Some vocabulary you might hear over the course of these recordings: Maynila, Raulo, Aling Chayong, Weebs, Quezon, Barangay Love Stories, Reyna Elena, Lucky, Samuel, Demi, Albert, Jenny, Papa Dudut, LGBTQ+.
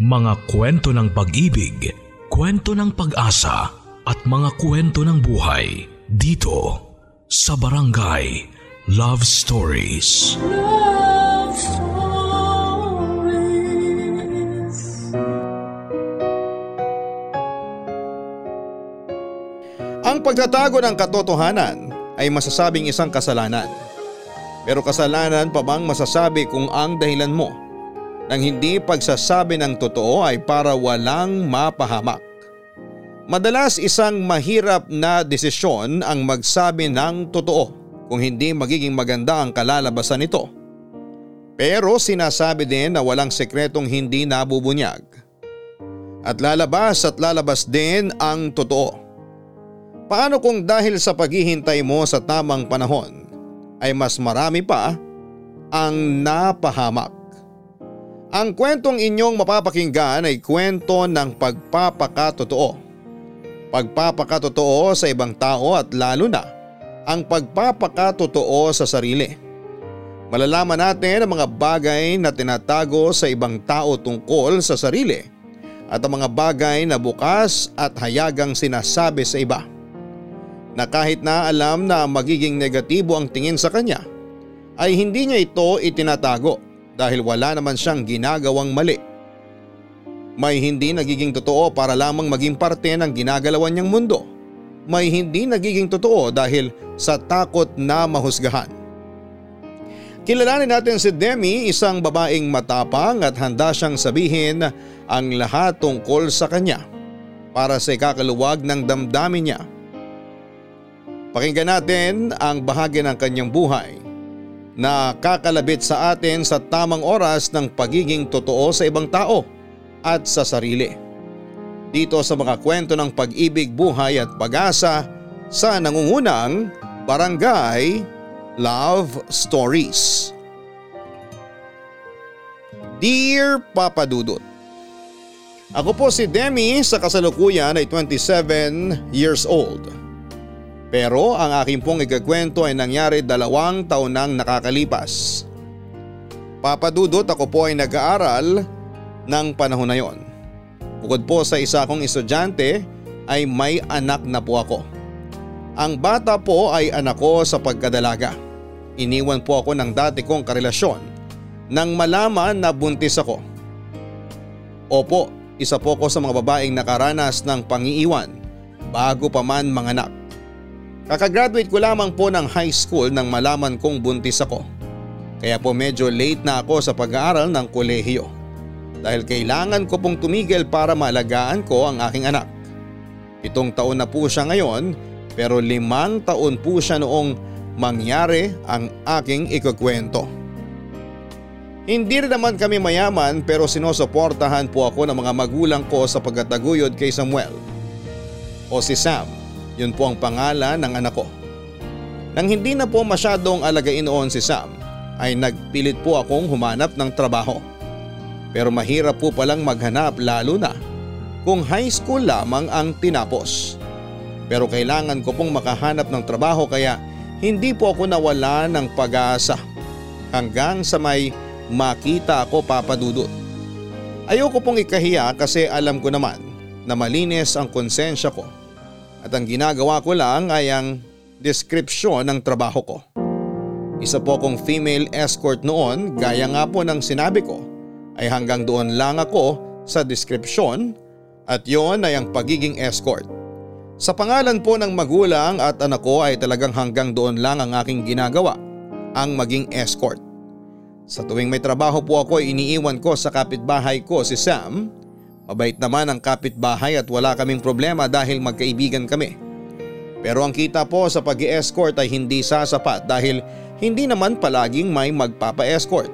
Mga kwento ng pag-ibig, kwento ng pag-asa at mga kwento ng buhay dito sa Barangay Love Stories. Love Stories. Ang pagtatago ng katotohanan ay masasabing isang kasalanan. Pero kasalanan pa bang masasabi kung ang dahilan mo nang hindi pagsasabi ng totoo ay para walang mapahamak? Madalas isang mahirap na desisyon ang magsabi ng totoo kung hindi magiging maganda ang kalalabasan nito. Pero sinasabi din na walang sekretong hindi nabubunyag. At lalabas din ang totoo. Paano kung dahil sa paghihintay mo sa tamang panahon ay mas marami pa ang napahamak? Ang kwentong inyong mapapakinggan ay kwento ng pagpapakatotoo. Pagpapakatotoo sa ibang tao at lalo na ang pagpapakatotoo sa sarili. Malalaman natin ang mga bagay na tinatago sa ibang tao tungkol sa sarili at ang mga bagay na bukas at hayagang sinasabi sa iba. Na kahit na alam na magiging negatibo ang tingin sa kanya, ay hindi niya ito itinatago. Dahil wala naman siyang ginagawang mali. May hindi nagiging totoo para lamang maging parte ng ginagalawan niyang mundo. May hindi nagiging totoo dahil sa takot na mahusgahan. Kilalanin natin si Demi, isang babaeng matapang at handa siyang sabihin ang lahat tungkol sa kanya para sa ikakaluwag ng damdamin niya. Pakinggan natin ang bahagi ng kanyang buhay na kakalabit sa atin sa tamang oras ng pagiging totoo sa ibang tao at sa sarili. Dito sa mga kwento ng pag-ibig, buhay at pag-asa sa nangungunang Barangay Love Stories. Dear Papa Dudut, ako po si Demi, sa kasalukuyan ay 27 years old. Pero ang akin pong ikakwento ay nangyari 2 taon nang nakakalipas. Papa Dudut, ako po ay nag-aaral ng panahon na yon. Bukod po sa isa kong estudyante ay may anak na po ako. Ang bata po ay anak ko sa pagkadalaga. Iniwan po ako ng dati kong karelasyon nang malaman na buntis ako. Opo, isa po ko sa mga babaeng nakaranas ng pangiiwan bago pa man manganak. Kakagraduate ko lamang po ng high school nang malaman kong buntis ako. Kaya po medyo late na ako sa pag-aaral ng kolehiyo. Dahil kailangan ko pong tumigil para maalagaan ko ang aking anak. 7 taon na po siya ngayon pero 5 taon po siya noong mangyari ang aking ikukwento. Hindi rin naman kami mayaman pero sinusuportahan po ako ng mga magulang ko sa pagtataguyod kay Samuel o si Sam. Yun po ang pangalan ng anak ko. Nang hindi na po masyadong alagain noon si Sam, ay nagpilit po akong humanap ng trabaho. Pero mahirap po palang maghanap lalo na kung high school lamang ang tinapos. Pero kailangan ko pong makahanap ng trabaho kaya hindi po ako nawala ng pag-asa. Hanggang sa may makita ako, Papa Dudut. Ayoko pong ikahiya kasi alam ko naman na malinis ang konsensya ko. At ang ginagawa ko lang ay ang description ng trabaho ko. Isa po akong female escort noon, gaya nga po ng sinabi ko, ay hanggang doon lang ako sa description at yon ay ang pagiging escort. Sa pangalan po ng magulang at anak ko ay talagang hanggang doon lang ang aking ginagawa, ang maging escort. Sa tuwing may trabaho po ako ay iniiwan ko sa kapitbahay ko si Sam. Mabait naman ang kapitbahay at wala kaming problema dahil magkaibigan kami. Pero ang kita po sa pag-i-escort ay hindi sasapat dahil hindi naman palaging may magpapa-escort.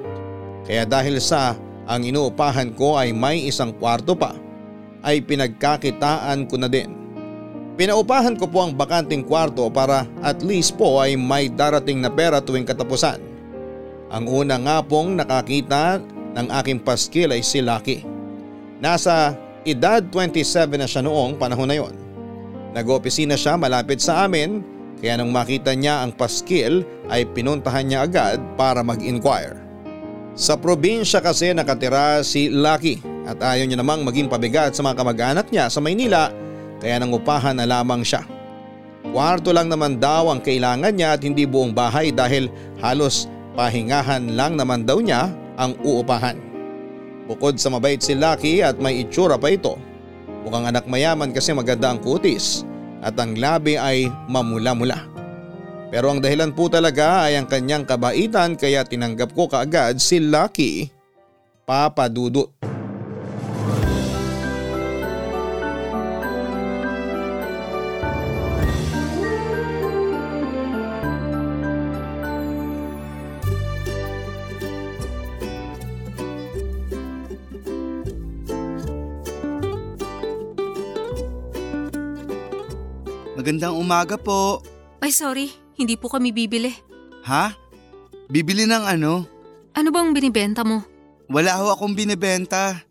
Kaya dahil sa ang inuupahan ko ay may 1 kwarto pa, ay pinagkakitaan ko na din. Pinaupahan ko po ang bakanting kwarto para at least po ay may darating na pera tuwing katapusan. Ang una nga pong nakakita ng aking paskil ay si Lucky. Nasa edad 27 na siya noong panahon na yon. Nag-opisina siya malapit sa amin kaya nung makita niya ang paskil ay pinuntahan niya agad para mag-inquire. Sa probinsya kasi nakatira si Lucky at ayaw niya namang maging pabigat sa mga kamag-anak niya sa Maynila kaya nangupahan na lamang siya. Kwarto lang naman daw ang kailangan niya at hindi buong bahay dahil halos pahingahan lang naman daw niya ang uupahan. Bukod sa mabait si Lucky at may itsura pa ito, mukhang anak mayaman kasi maganda ang kutis at ang labi ay mamula-mula. Pero ang dahilan po talaga ay ang kanyang kabaitan kaya tinanggap ko kaagad si Lucky, Papa Dudut. Magandang umaga po. Ay sorry, hindi po kami bibili. Ha? Bibili ng ano? Ano bang binibenta mo? Wala ho akong binibenta.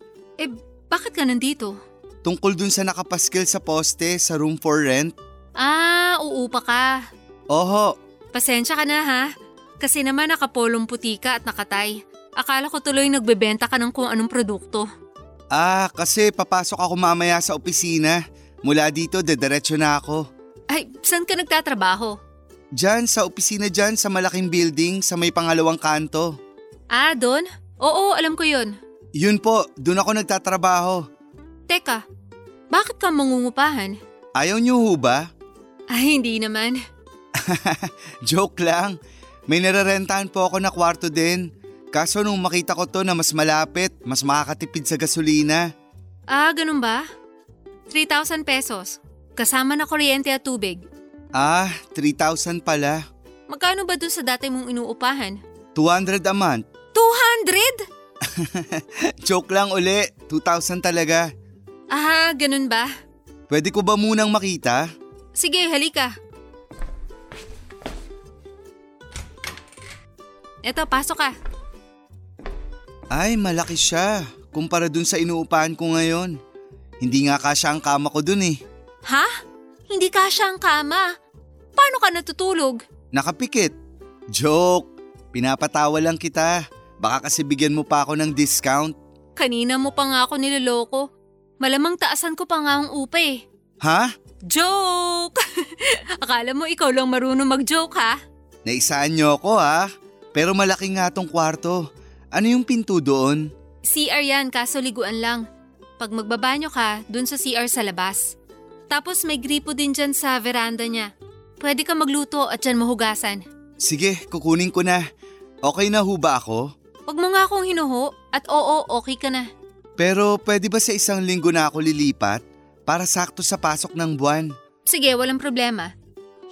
Eh, bakit ka nandito? Tungkol dun sa nakapaskil sa poste sa room for rent. Ah, uupa ka. Oho. Pasensya ka na ha. Kasi naman nakapolong puti ka at nakatay. Akala ko tuloy nagbebenta ka ng kung anong produkto. Ah, kasi papasok ako mamaya sa opisina. Mula dito, dediretso na ako. Ay, saan ka nagtatrabaho? Diyan, sa opisina dyan, sa malaking building, sa may pangalawang kanto. Ah, doon? Oo, alam ko yun. Yun po, doon ako nagtatrabaho. Teka, bakit ka mangungupahan? Ayaw niyo ho ba? Ay, hindi naman. Joke lang. May nararentahan po ako na kwarto din. Kaso nung makita ko to na mas malapit, mas makakatipid sa gasolina. Ah, ganun ba? 3,000 pesos. Kasama na kuryente at tubig. Ah, 3,000 pala. Magkano ba dun sa dati mong inuupahan? 200 a month. 200? Joke lang uli. 2,000 talaga. Ah, ganun ba? Pwede ko ba munang makita? Sige, halika. Eto, pasok ka. Ay, malaki siya. Kumpara dun sa inuupahan ko ngayon. Hindi nga kasya ang kama ko dun eh. Ha? Hindi kasya ang kama. Paano ka natutulog? Nakapikit. Joke. Pinapatawa lang kita. Baka kasi bigyan mo pa ako ng discount. Kanina mo pa nga ako niloloko. Malamang taasan ko pa nga ang upa eh. Ha? Joke! Akala mo ikaw lang marunong mag-joke ha? Naisaan niyo ako ha? Pero malaki nga tong kwarto. Ano yung pinto doon? CR yan, kaso liguan lang. Pag magbabanyo ka, dun sa CR sa labas. Tapos may gripo din dyan sa veranda niya. Pwede ka magluto at dyan mahugasan. Sige, kukunin ko na. Okay na ho ba ako? Huwag mo nga akong hinuho at oo, okay ka na. Pero pwede ba sa 1 linggo na ako lilipat para sakto sa pasok ng buwan? Sige, walang problema.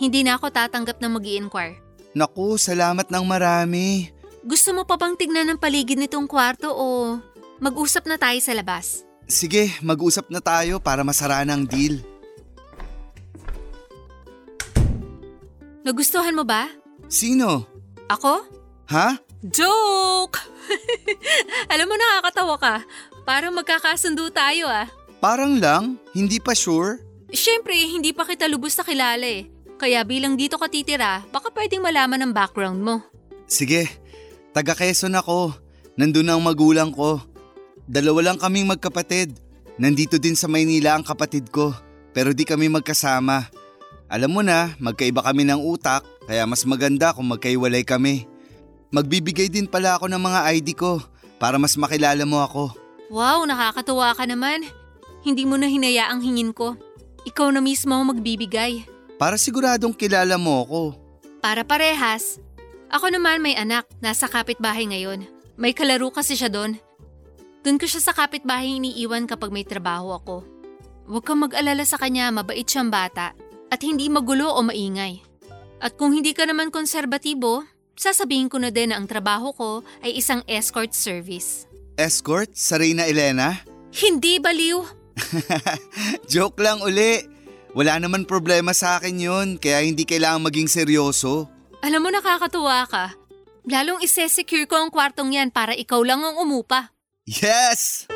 Hindi na ako tatanggap ng mag-i-inquire. Naku, salamat ng marami. Gusto mo pa bang tignan ang paligid nitong kwarto o mag-usap na tayo sa labas? Sige, mag-usap na tayo para masara ng deal. Nagustuhan mo ba? Sino? Ako? Ha? Joke! Alam mo nakakatawa ka. Parang magkakasundo tayo ah. Parang lang? Hindi pa sure? Siyempre, hindi pa kita lubos na kilala eh. Kaya bilang dito ka titira, baka pwedeng malaman ang background mo. Sige, taga Quezon ako. Nandun ang magulang ko. 2 lang kaming magkapatid. Nandito din sa Maynila ang kapatid ko. Pero di kami magkasama. Alam mo na, magkaiba kami ng utak kaya mas maganda kung magkaiwalay kami. Magbibigay din pala ako ng mga ID ko para mas makilala mo ako. Wow, nakakatuwa ka naman. Hindi mo na hinayaang hingin ko. Ikaw na mismo magbibigay. Para siguradong kilala mo ako. Para parehas. Ako naman may anak, nasa kapitbahay ngayon. May kalaro kasi siya doon. Doon ko siya sa kapitbahay iniiwan kapag may trabaho ako. Huwag kang mag-alala sa kanya, mabait siyang bata. At hindi magulo o maingay. At kung hindi ka naman konserbatibo, sasabihin ko na din na ang trabaho ko ay isang escort service. Escort? Sa Reyna Elena? Hindi, baliw! Joke lang uli. Wala naman problema sa akin yun, kaya hindi kailangan maging seryoso. Alam mo, nakakatuwa ka. Lalong isesecure ko ang kwartong yan para ikaw lang ang umupa. Yes!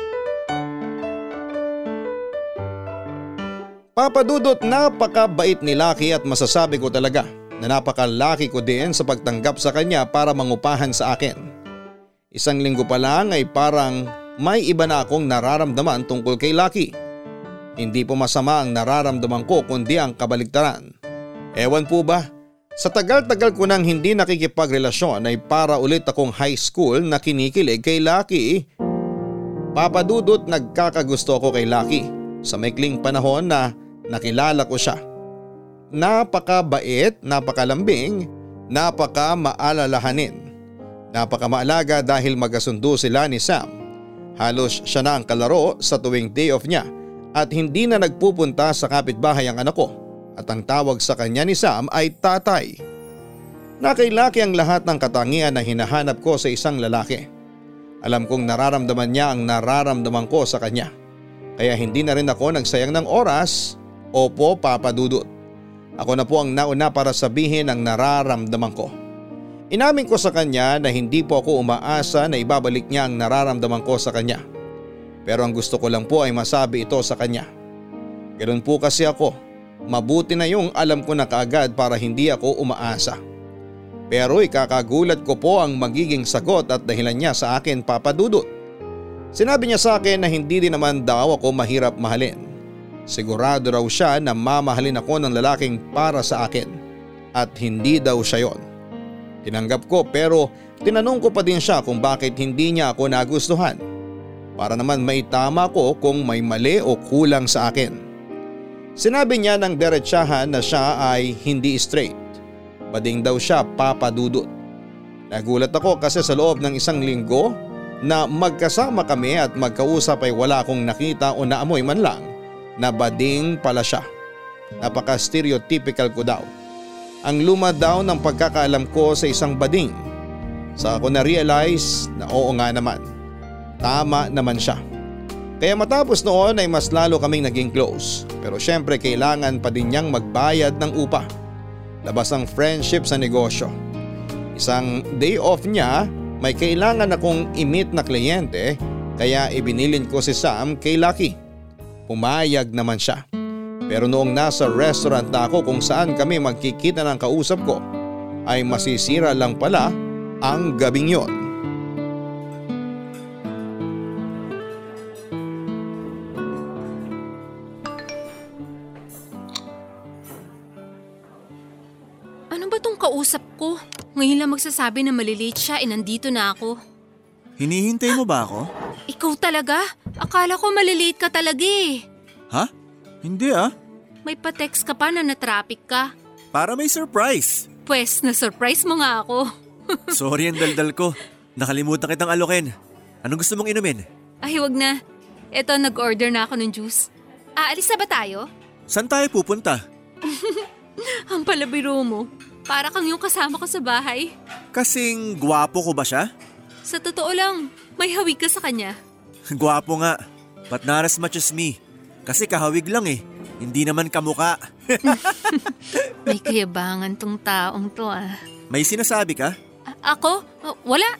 Papa Dudut, napakabait ni Lucky at masasabi ko talaga na napaka-lucky ko din sa pagtanggap sa kanya para mangupahan sa akin. 1 linggo pa lang ay parang may iba na akong nararamdaman tungkol kay Lucky. Hindi po masama ang nararamdaman ko kundi ang kabaligtaran. Ewan po ba, sa tagal-tagal ko nang hindi nakikipagrelasyon ay para ulit akong high school na kinikilig kay Lucky. Papa Dudut, nagkakagusto ko kay Lucky sa maikling panahon na nakilala ko siya. Napakabait, napakalambing, napakamaalalahanin, napakamaalaga dahil magkasundo sila ni Sam. Halos siya na ang kalaro sa tuwing day off niya at hindi na nagpupunta sa kapitbahay ang anak ko at ang tawag sa kanya ni Sam ay tatay. Nakailaki ang lahat ng katangian na hinahanap ko sa isang lalaki. Alam kong nararamdaman niya ang nararamdaman ko sa kanya. Kaya hindi na rin ako nagsayang ng oras. Opo, Papa Dudut. Ako na po ang nauna para sabihin ang nararamdaman ko. Inamin ko sa kanya na hindi po ako umaasa na ibabalik niya ang nararamdaman ko sa kanya. Pero ang gusto ko lang po ay masabi ito sa kanya. Ganoon po kasi ako. Mabuti na yung alam ko na kaagad para hindi ako umaasa. Pero ikakagulat ko po ang magiging sagot at dahilan niya sa akin, Papa Dudut. Sinabi niya sa akin na hindi din naman daw ako mahirap mahalin. Sigurado raw siya na mamahalin ako ng lalaking para sa akin at hindi daw siya yon. Tinanggap ko pero tinanong ko pa din siya kung bakit hindi niya ako nagustuhan para naman maitama ko kung may mali o kulang sa akin. Sinabi niya ng derechahan na siya ay hindi straight. Bading daw siya, Papa Dudut. Nagulat ako kasi sa loob ng 1 linggo na magkasama kami at magkausap ay wala akong nakita o naamoy man lang na bading pala siya. Napaka-stereotypical ko daw. Ang luma daw ng pagkakaalam ko sa isang bading. Saka ko na-realize na oo nga naman. Tama naman siya. Kaya matapos noon ay mas lalo kaming naging close. Pero syempre kailangan pa din niyang magbayad ng upa. Labas ang friendship sa negosyo. Isang day off niya, may kailangan akong i-meet na kliyente kaya ibinilin ko si Sam kay Lucky. Pumayag naman siya. Pero noong nasa restaurant na ako kung saan kami magkikita ng kausap ko, ay masisira lang pala ang gabing yon. Ano ba tong kausap ko? Ngayon lang magsasabi na malilate siya nandito na ako. Hinihintay mo ba ako? Ikaw talaga? Akala ko malilate ka talaga eh. Ha? Hindi ah. May pa-text ka pa na na-traffic ka. Para may surprise. Pwes, na-surprise mo nga ako. Sorry ang daldal ko. Nakalimutan kitang alokin. Anong gusto mong inumin? Ay, wag na. Eto, nag-order na ako ng juice. Aalis na ba tayo? Saan tayo pupunta? Ang palabiro mo. Para kang yung kasama ko sa bahay. Kasing gwapo ko ba siya? Sa totoo lang, may hawig ka sa kanya. Gwapo nga, but not as much as me. Kasi kahawig lang eh, hindi naman kamuka. May kayabangan tong taong to ah. May sinasabi ka? Ako? Wala.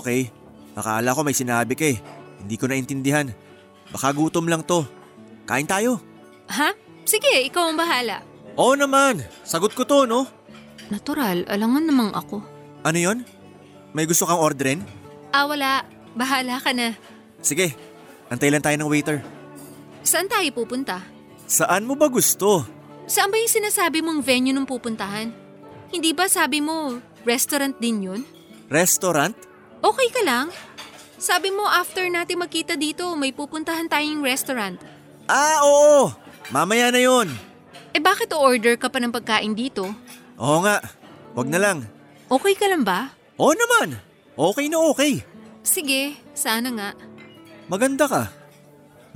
Okay. Akala ko may sinabi ka eh. Hindi ko naintindihan. Baka gutom lang to. Kain tayo. Ha? Sige, ikaw ang bahala. Oo naman, sagot ko to no? Natural, alangan namang ako. Ano yon? May gusto kang orderin? Wala. Bahala ka na. Sige, antay lang tayo ng waiter. Saan tayo pupunta? Saan mo ba gusto? Saan ba yung sinasabi mong venue nung pupuntahan? Hindi ba sabi mo, restaurant din yun? Restaurant? Okay ka lang. Sabi mo after natin magkita dito, may pupuntahan tayong restaurant. Oo! Mamaya na yun. Bakit order ka pa ng pagkain dito? Oo nga, wag na lang. Okay ka lang ba? Oo naman, okay na okay. Sige, sana nga. Maganda ka.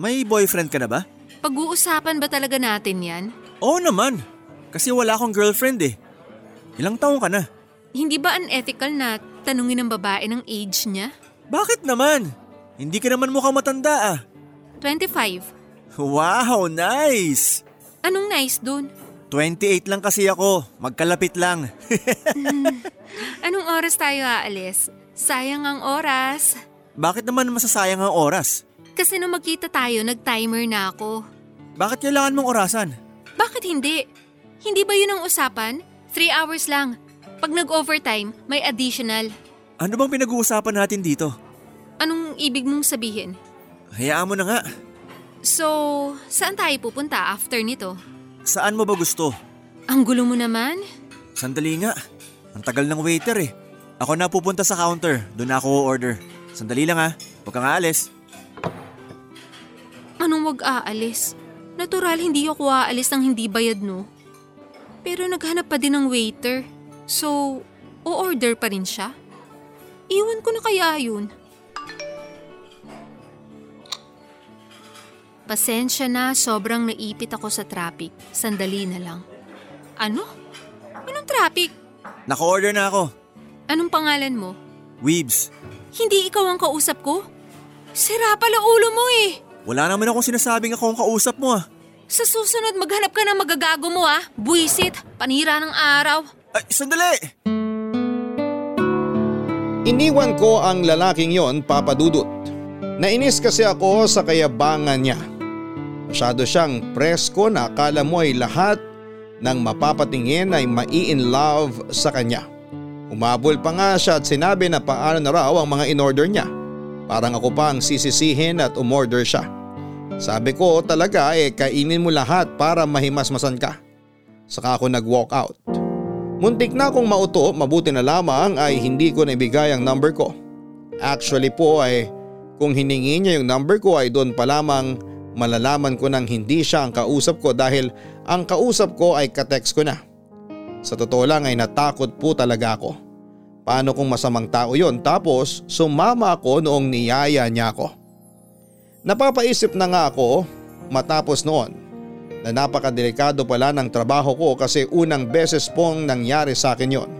May boyfriend ka na ba? Pag-uusapan ba talaga natin yan? Oo naman. Kasi wala akong girlfriend eh. Ilang taon ka na? Hindi ba unethical na tanungin ng babae ng age niya? Bakit naman? Hindi ka naman mukhang matanda ah. 25. Wow, nice! Anong nice dun? 28 lang kasi ako. Magkalapit lang. Anong oras tayo aalis? Sayang ang oras. Bakit naman masasayang ang oras? Kasi nung magkita tayo, nag-timer na ako. Bakit kailangan mong orasan? Bakit hindi? Hindi ba yun ang usapan? 3 hours lang. Pag nag-overtime, may additional. Ano bang pinag-uusapan natin dito? Anong ibig mong sabihin? Hayaan mo na nga. So, saan tayo pupunta after nito? Saan mo ba gusto? Ang gulo mo naman. Sandali nga. Ang tagal ng waiter eh. Ako na pupunta sa counter. Doon ako order. Sandali lang ha. Huwag kang aalis. Anong huwag aalis? Natural hindi ako aalis ng hindi bayad no. Pero naghanap pa din ng waiter. So, o-order pa rin siya? Iwan ko na kaya yun. Pasensya na, sobrang naipit ako sa traffic. Sandali na lang. Ano? Anong traffic? Naka-order na ako. Anong pangalan mo? Weebs. Hindi ikaw ang kausap ko? Sira pala ulo mo eh. Wala naman akong sinasabing ako ang kausap mo ah. Sa susunod maghanap ka ng magagago mo ah. Buisit, panira ng araw. Ay, sandali! Iniwan ko ang lalaking yon, Papa Dudut. Nainis kasi ako sa kayabangan niya. Masyado siyang presko na akala mo ay lahat ng mapapatingin ay mai-in love sa kanya. Umabol pa nga siya at sinabi na paano na raw ang mga in-order niya. Parang ako pa ang sisisihin at umorder siya. Sabi ko talaga kainin mo lahat para mahimasmasan ka. Saka ako nag-walk out. Muntik na akong mauto, mabuti na lamang ay hindi ko naibigay ang number ko. Actually po ay kung hiningi niya yung number ko ay doon pa lamang malalaman ko nang hindi siya ang kausap ko dahil ang kausap ko ay ka-text ko na. Sa totoo lang ay natakot po talaga ako. Paano kung masamang tao yon? Tapos sumama ako noong niyaya niya ako. Napapaisip na nga ako matapos noon na napakadelikado pala ng trabaho ko kasi unang beses pong nangyari sa akin yon.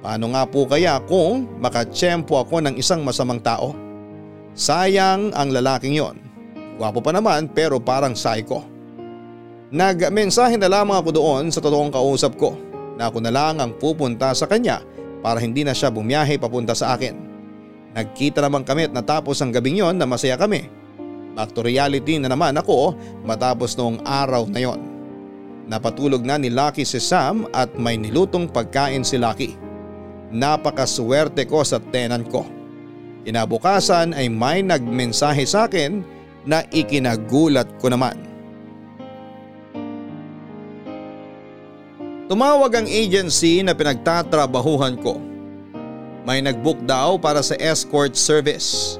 Paano nga po kaya kung makatsyempo ako ng isang masamang tao? Sayang ang lalaking yon. Gwapo pa naman pero parang psycho. Nagmensahe na lamang ako doon sa totoong kausap ko na ako na lang ang pupunta sa kanya para hindi na siya bumiyahe papunta sa akin. Nagkita naman kami at natapos ang gabing yon na masaya kami. Back to reality na naman ako matapos noong araw na yon. Napatulog na ni Lucky si Sam at may nilutong pagkain si Lucky. Napakaswerte ko sa tenant ko. Kinabukasan ay may nagmensahe sa akin na ikinagulat ko naman. Tumawag ang agency na pinagtatrabahuhan ko. May nag-book daw para sa escort service.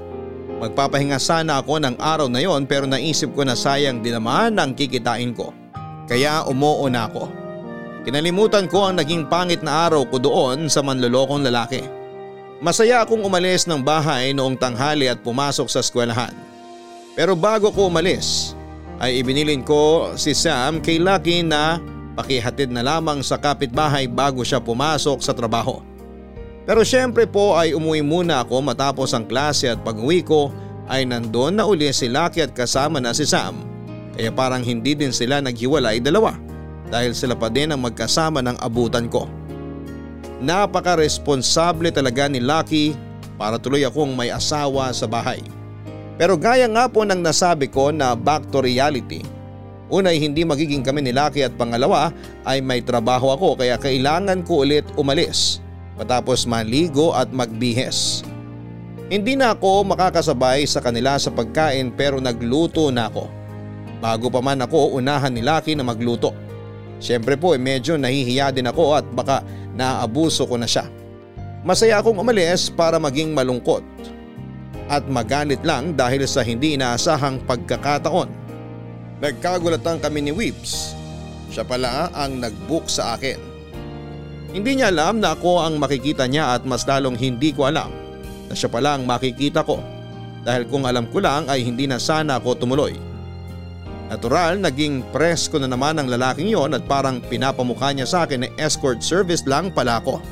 Magpapahinga sana ako ng araw na yon pero naisip ko na sayang din naman ang kikitain ko. Kaya umuo na ako. Kinalimutan ko ang naging pangit na araw ko doon sa manlolokong lalaki. Masaya akong umalis ng bahay noong tanghali at pumasok sa eskwelahan. Pero bago ko umalis ay ibinilin ko si Sam kay Lucky na pakihatid na lamang sa kapitbahay bago siya pumasok sa trabaho. Pero syempre po ay umuwi muna ako matapos ang klase at pag-uwi ko ay nandun na uli si Lucky at kasama na si Sam. Kaya parang hindi din sila naghiwalay dalawa dahil sila pa din ang magkasama ng abutan ko. Napaka-responsable talaga ni Lucky para tuloy akong may asawa sa bahay. Pero gaya nga po ng nasabi ko na back to reality. Una ay hindi magiging kami ni Lucky at pangalawa ay may trabaho ako kaya kailangan ko ulit umalis matapos maligo at magbihes. Hindi na ako makakasabay sa kanila sa pagkain pero nagluto na ako. Bago pa man ako unahan ni Lucky na magluto. Siyempre po medyo nahihiya din ako at baka naabuso ko na siya. Masaya akong umalis para maging malungkot at magalit lang dahil sa hindi inaasahang pagkakataon. Nagkagulatan kami ni Weebs. Siya pala ang nag-book sa akin. Hindi niya alam na ako ang makikita niya at mas lalong hindi ko alam na siya pala ang makikita ko. Dahil kung alam ko lang ay hindi na sana ako tumuloy. Natural naging presko na naman ang lalaking yon at parang pinapamukha niya sa akin na escort service lang pala ako.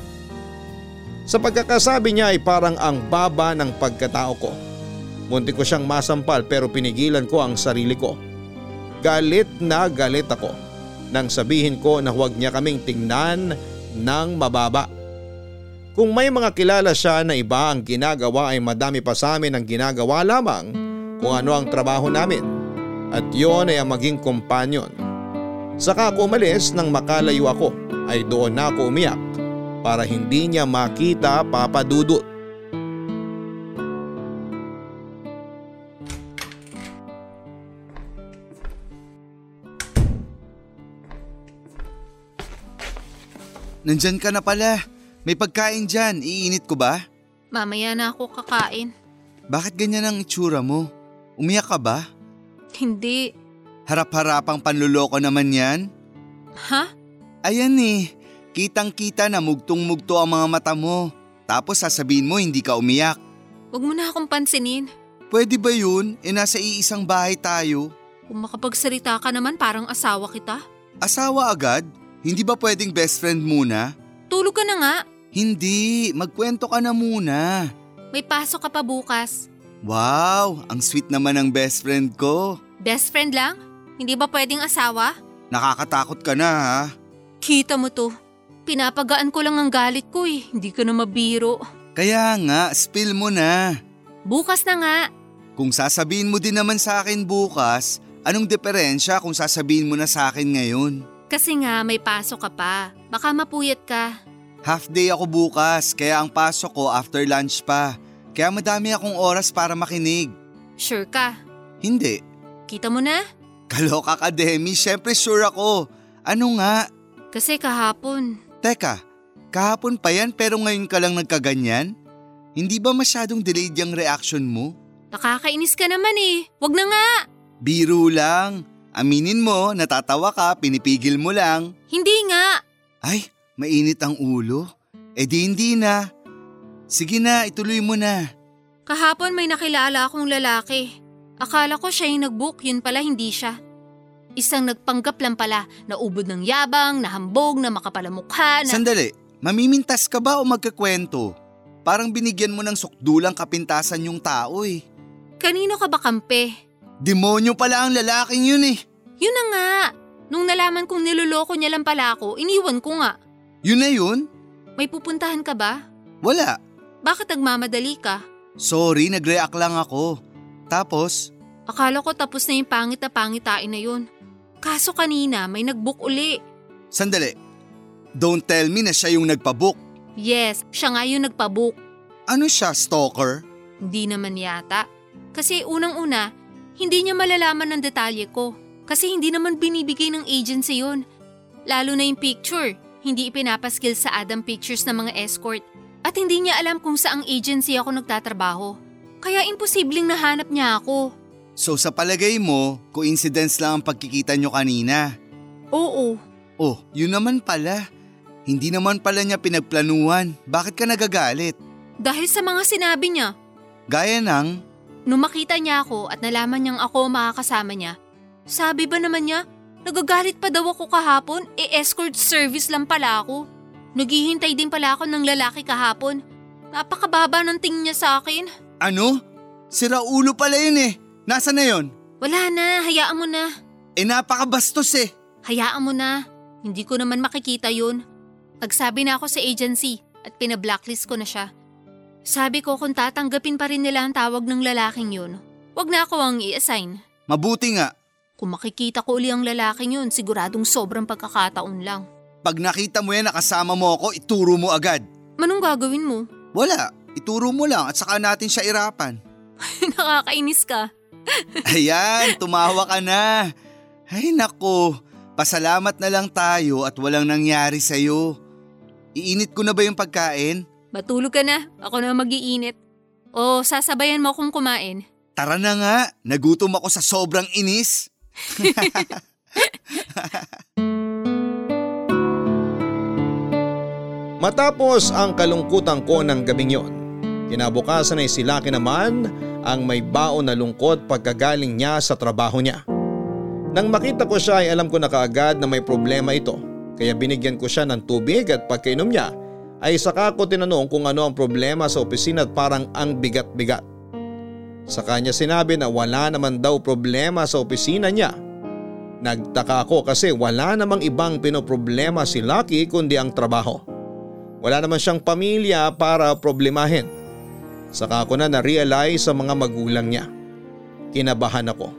Sa pagkakasabi niya ay parang ang baba ng pagkatao ko. Muntik ko siyang masampal pero pinigilan ko ang sarili ko. Galit na galit ako nang sabihin ko na huwag niya kaming tingnan ng mababa. Kung may mga kilala siya na iba ang ginagawa ay madami pa sa amin ang ginagawa lamang kung ano ang trabaho namin. At yon ay ang maging kompanyon. Saka ako umalis nang makalayo ako ay doon na ako umiyak para hindi niya makita Papa Dudut. Nandyan ka na pala. May pagkain dyan. Iinit ko ba? Mamaya na ako kakain. Bakit ganyan ang itsura mo? Umiyak ka ba? Hindi. Harap-harapang panluloko naman yan? Ha? Ayan eh. Kitang-kita na mugtong-mugto ang mga mata mo. Tapos sasabihin mo hindi ka umiyak. Huwag mo na akong pansinin. Pwede ba yun? E nasa iisang bahay tayo. Kung makapagsalita ka naman parang asawa kita. Asawa agad? Hindi ba pwedeng best friend muna? Tulog ka na nga. Hindi, magkwento ka na muna. May pasok ka pa bukas. Wow, ang sweet naman ng best friend ko. Best friend lang? Hindi ba pwedeng asawa? Nakakatakot ka na ha? Kita mo to. Pinapagaan ko lang ang galit ko eh. Hindi ka na mabiro. Kaya nga, spill mo na. Bukas na nga. Kung sasabihin mo din naman sa akin bukas, anong diferensya kung sasabihin mo na sa akin ngayon? Kasi nga may pasok ka pa, baka mapuyat ka. Half day ako bukas, kaya ang pasok ko after lunch pa. Kaya madami akong oras para makinig. Sure ka? Hindi. Kita mo na? Kaloka ka, Demi, syempre sure ako. Ano nga? Kasi kahapon. Teka, kahapon pa yan pero ngayon ka lang nagkaganyan? Hindi ba masyadong delayed yung reaction mo? Nakakainis ka naman eh. Wag na nga. Biro lang. Aminin mo, natatawa ka, pinipigil mo lang. Hindi nga. Ay, mainit ang ulo. Eh di hindi na. Sige na, ituloy mo na. Kahapon may nakilala akong lalaki. Akala ko siya yung nag-book, yun pala hindi siya. Isang nagpanggap lang pala, naubod ng yabang, nahambog, na makapalamukha. Sandali, mamimintas ka ba o magkakwento? Parang binigyan mo ng sukdulang kapintasan yung tao eh. Kanino ka ba kampe? Demonyo pala ang lalaking yun eh. Yun na nga. Nung nalaman kong niloloko niya lang pala ako, iniwan ko nga. Yun na yun? May pupuntahan ka ba? Wala. Bakit nagmamadali ka? Sorry, nag-react lang ako. Tapos? Akala ko tapos na yung pangit na pangitain na yun. Kaso kanina may nag-book uli. Sandali. Don't tell me na siya yung nagpa-book. Yes, siya nga yung nagpa-book. Ano siya, stalker? Hindi naman yata. Kasi unang-una, hindi niya malalaman ang detalye ko kasi hindi naman binibigay ng agency yun. Lalo na yung picture, hindi ipinapaskil sa Adam Pictures ng mga escort at hindi niya alam kung saang agency ako nagtatrabaho. Kaya imposibleng nahanap niya ako. So sa palagay mo, coincidence lang ang pagkikita niyo kanina? Oo. Oh, yun naman pala. Hindi naman pala niya pinagplanuhan. Bakit ka nagagalit? Dahil sa mga sinabi niya. Gaya ng... Nung makita niya ako at nalaman niyang ako makakasama niya, sabi ba naman niya, nagagalit pa daw ako kahapon, escort service lang pala ako. Naghihintay din pala ako ng lalaki kahapon. Napakababa ng tingin niya sa akin. Ano? Si Raulo pala yun eh. Nasaan na yun? Wala na, hayaan mo na. Napakabastos eh. Hayaan mo na. Hindi ko naman makikita yun. Nagsabi na ako sa agency at pinablacklist ko na siya. Sabi ko kung tatanggapin pa rin nila ang tawag ng lalaking yun, wag na ako ang i-assign. Mabuti nga. Kung makikita ko uli ang lalaking yun, siguradong sobrang pagkakataon lang. Pag nakita mo yan nakasama mo ako, ituro mo agad. Anong gagawin mo? Wala, ituro mo lang at saka natin siya irapan. Nakakainis ka. Ayan, tumawa ka na. Ay nako, pasalamat na lang tayo at walang nangyari sa'yo. Iinit ko na ba yung pagkain? Matulog ka na, ako na mag-iinit. O sasabayan mo akong kumain. Tara na nga, nagutom ako sa sobrang inis. Matapos ang kalungkutan ko ng gabing yon, kinabukasan ay si Lucky naman ang may baon na lungkot pagkagaling niya sa trabaho niya. Nang makita ko siya ay alam ko na kaagad na may problema ito, kaya binigyan ko siya ng tubig at pagkainom niya ay saka ko tinanong kung ano ang problema sa opisina at parang ang bigat-bigat. Sa kanya sinabi na wala naman daw problema sa opisina niya. Nagtaka ako kasi wala namang ibang pinoproblema si Lucky kundi ang trabaho. Wala naman siyang pamilya para problemahin. Saka ko na na-realize sa mga magulang niya. Kinabahan ako.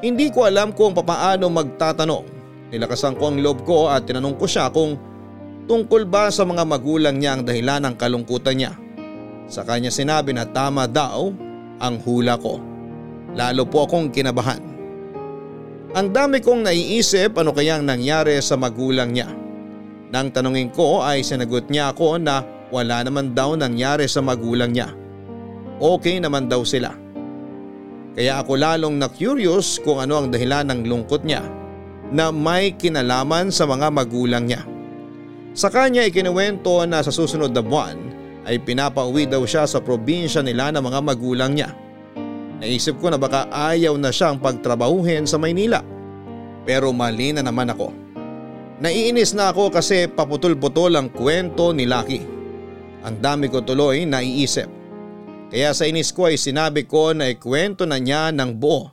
Hindi ko alam kung papaano magtatanong. Nilakasan ko ang loob ko at tinanong ko siya kung tungkol ba sa mga magulang niya ang dahilan ng kalungkutan niya. Sa kanya sinabi na tama daw ang hula ko. Lalo po akong kinabahan. Ang dami kong naiisip ano kayang nangyari sa magulang niya. Nang tanungin ko ay sinagot niya ako na wala naman daw nangyari sa magulang niya. Okay naman daw sila. Kaya ako lalong na-curious kung ano ang dahilan ng lungkot niya na may kinalaman sa mga magulang niya. Sa kanya ikinuwento na sa susunod na buwan ay pinapauwi daw siya sa probinsya nila ng mga magulang niya. Naisip ko na baka ayaw na siyang pagtrabahuhin sa Maynila. Pero mali na naman ako. Naiinis na ako kasi paputol-putol ang kwento ni Lucky. Ang dami ko tuloy naiisip. Kaya sa inis ko ay sinabi ko na ikwento na niya ng buo.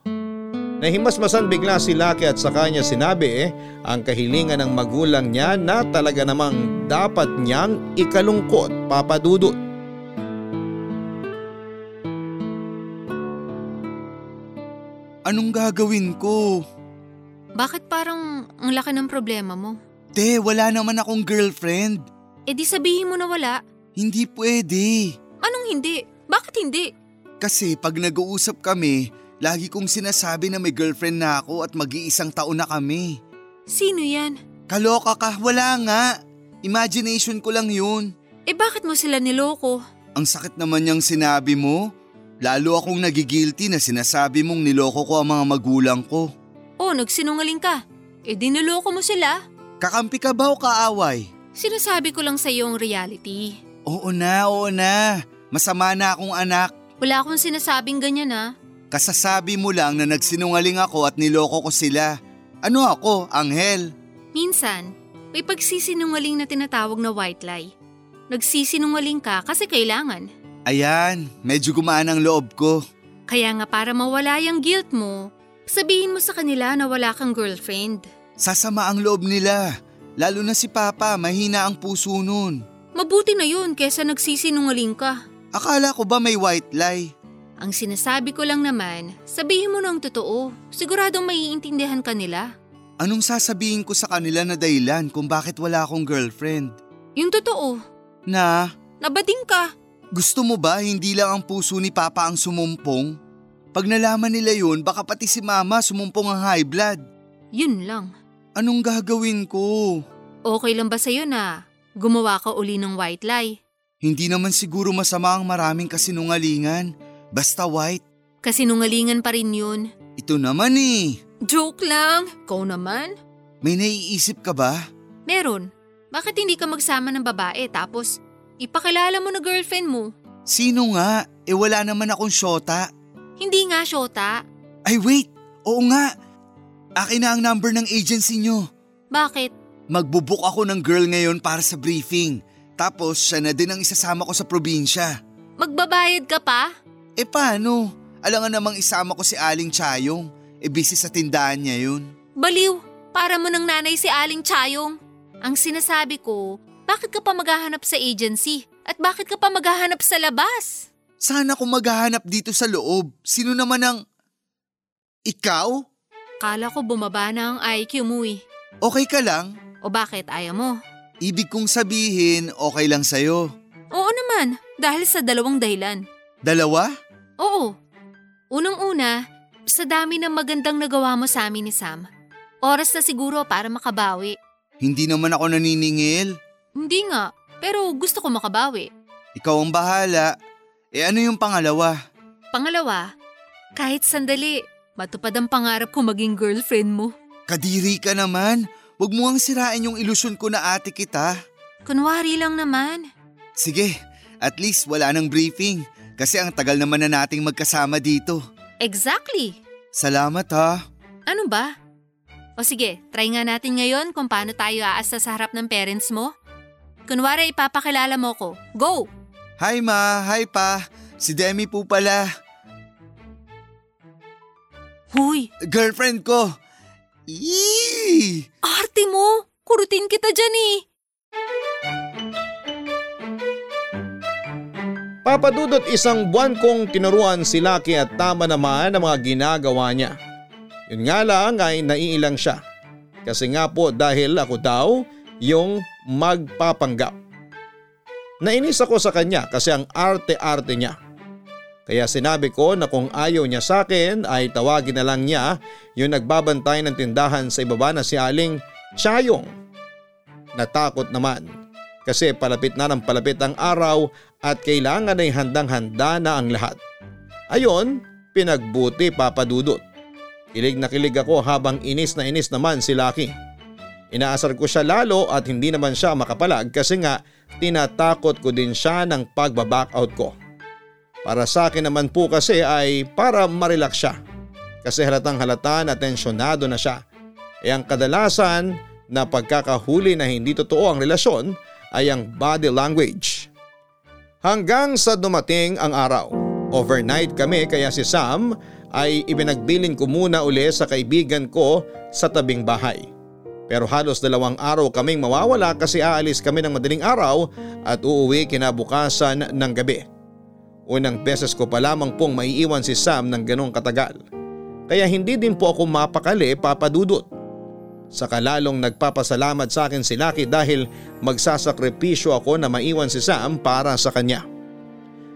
Nahimasmasan bigla si Lucky at sa kanya sinabi ang kahilingan ng magulang niya na talaga namang dapat niyang ikalungkot, Papa Dudut. Anong gagawin ko? Bakit parang ang laki ng problema mo? Te, wala naman akong girlfriend. E di sabihin mo na wala. Hindi pwede. Anong hindi? Bakit hindi? Kasi pag nag-uusap kami, lagi kong sinasabi na may girlfriend na ako at mag-iisang taon na kami. Sino yan? Kaloka ka, wala nga. Imagination ko lang yun. Eh bakit mo sila niloko? Ang sakit naman niyang sinabi mo. Lalo akong nagigilty na sinasabi mong niloko ko ang mga magulang ko. Oh, nagsinungaling ka. Eh di niloko mo sila. Kakampi ka ba o kaaway? Sinasabi ko lang sa'yo ang reality. Oo na, oo na. Masama na akong anak. Wala akong sinasabing ganyan ha. Kasasabi mo lang na nagsinungaling ako at niloko ko sila. Ano ako, anghel? Minsan, may pagsisinungaling na tinatawag na white lie. Nagsisinungaling ka kasi kailangan. Ayan, medyo gumaan ang loob ko. Kaya nga para mawala yung guilt mo, sabihin mo sa kanila na wala kang girlfriend. Sasama ang loob nila. Lalo na si Papa, mahina ang puso nun. Mabuti na yun kesa nagsisinungaling ka. Akala ko ba may white lie? Ang sinasabi ko lang naman, sabihin mo ng totoo. Siguradong maiintindihan ka nila. Anong sasabihin ko sa kanila na dahilan kung bakit wala akong girlfriend? Yung totoo. Na? Nabading ka. Gusto mo ba hindi lang ang puso ni Papa ang sumumpong? Pag nalaman nila yun, baka pati si Mama sumumpong ang high blood. Yun lang. Anong gagawin ko? Okay lang ba sa'yo na gumawa ka uli ng white lie? Hindi naman siguro masama ang maraming kasinungalingan. Basta white. Kasinungalingan pa rin yun. Ito naman eh. Joke lang. Ikaw naman. May naiisip ka ba? Meron. Bakit hindi ka magsama ng babae tapos ipakilala mo na girlfriend mo? Sino nga? E wala naman akong syota. Hindi nga syota. Ay wait. Oo nga. Akin na ang number ng agency nyo. Bakit? Magbubook ako ng girl ngayon para sa briefing. Tapos siya na din ang isasama ko sa probinsya. Magbabayad ka pa? Eh paano? Alangan namang isama ko si Aling Chayong. Eh busy sa tindahan niya yun. Baliw! Para mo ng nanay si Aling Chayong. Ang sinasabi ko, bakit ka pa maghahanap sa agency? At bakit ka pa maghahanap sa labas? Sana kung maghahanap dito sa loob. Sino naman ang... Ikaw? Kala ko bumaba na ang IQ mo eh. Okay ka lang? O bakit ayaw mo? Ibig kong sabihin, okay lang sa'yo. Oo naman, dahil sa dalawang dahilan. Dalawa? Oo. Unang-una, sa dami ng magandang nagawa mo sa amin ni Sam. Oras na siguro para makabawi. Hindi naman ako naniningil. Hindi nga, pero gusto ko makabawi. Ikaw ang bahala. E ano yung pangalawa? Pangalawa, kahit sandali, matupad ang pangarap ko maging girlfriend mo. Kadiri ka naman. Huwag mo ang sirain yung ilusyon ko na ate kita. Kunwari lang naman. Sige, at least wala nang briefing kasi ang tagal naman na nating magkasama dito. Exactly. Salamat ha. Ano ba? O sige, try nga natin ngayon kung paano tayo aasta sa harap ng parents mo. Kunwari ipapakilala mo ko. Go! Hi ma, hi pa. Si Demi po pala. Huy! Girlfriend ko! Eee! Arte mo! Kurutin kita dyan eh! Papa Dudut, isang buwan kong tinuruan si Lucky at tama naman ang mga ginagawa niya. Yun nga lang ay naiilang siya. Kasi nga po dahil ako daw yung magpapanggap. Nainis ako sa kanya kasi ang arte-arte niya. Kaya sinabi ko na kung ayaw niya sa akin ay tawagin na lang niya yung nagbabantay ng tindahan sa ibaba na si Aling Chayong. Natakot naman kasi palapit na ng palapit ang araw at kailangan ay handang-handa na ang lahat. Ayon, pinagbuti Papa Dudut. Kilig na kilig ako habang inis naman si Lucky. Inaasar ko siya lalo at hindi naman siya makapalag kasi nga tinatakot ko din siya ng pagba-backout ko. Para sa akin naman po kasi ay para marilak siya. Kasi halatang halata na tensyonado na siya. E ang kadalasan na pagkakahuli na hindi totoo ang relasyon ay ang body language. Hanggang sa dumating ang araw. Overnight kami kaya si Sam ay ibinagbilin ko muna uli sa kaibigan ko sa tabing bahay. Pero halos 2 araw kaming mawawala kasi aalis kami ng madaling araw at uuwi kinabukasan ng gabi. Unang beses ko pa lamang pong maiiwan si Sam ng ganong katagal. Kaya hindi din po ako mapakali Papa Dudut. Saka lalong nagpapasalamat sa akin si Lucky dahil magsasakripisyo ako na maiwan si Sam para sa kanya.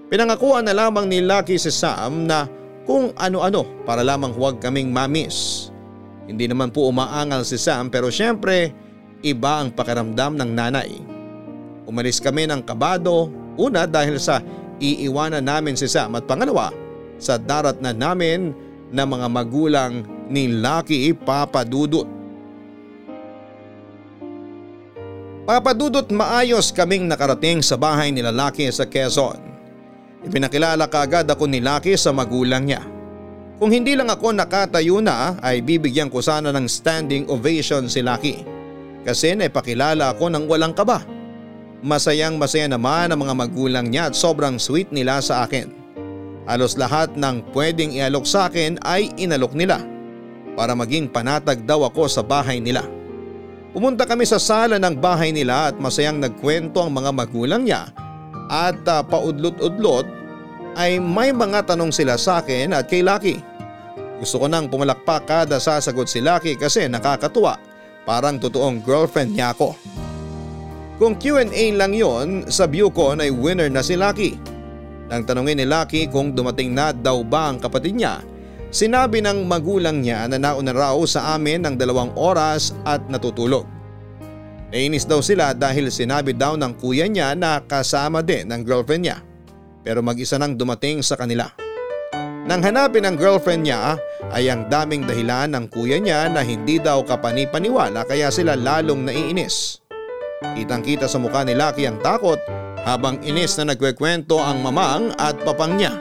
Pinangakuan na lamang ni Lucky si Sam na kung ano-ano para lamang huwag kaming mamiss. Hindi naman po umaangal si Sam pero syempre iba ang pakiramdam ng nanay. Umalis kami ng kabado, una dahil sa iiwanan namin si Sam at pangalawa sa darat na namin na mga magulang ni Lucky Papa Dudut. Papa Dudut, maayos kaming nakarating sa bahay nila Lucky sa Quezon. Ipinakilala kaagad ako ni Lucky sa magulang niya. Kung hindi lang ako nakatayo na ay bibigyan ko sana ng standing ovation si Lucky. Kasi naipakilala ako ng walang kaba. Masayang masaya naman ang mga magulang niya at sobrang sweet nila sa akin. Halos lahat ng pwedeng ialok sa akin ay inalok nila. Para maging panatag daw ako sa bahay nila. Pumunta kami sa sala ng bahay nila at masayang nagkwento ang mga magulang niya at paudlot-udlot ay may mga tanong sila sa akin at kay Lucky. Gusto ko nang pumalakpak kada sasagot si Lucky kasi nakakatuwa, parang totoong girlfriend niya ako. Kung Q&A lang yon, sa view ko ay winner na si Lucky. Nang tanungin ni Lucky kung dumating na daw ba ang kapatid niya, sinabi ng magulang niya na nauna raw sa amin ng 2 oras at natutulog. Nainis daw sila dahil sinabi daw ng kuya niya na kasama din ng girlfriend niya. Pero mag-isa nang dumating sa kanila. Nang hanapin ang girlfriend niya ay ang daming dahilan ng kuya niya na hindi daw kapani-paniwala kaya sila lalong naiinis. Kitang-kita sa mukha ni Lucky ang takot habang inis na nagkwekwento ang mamang at papang niya.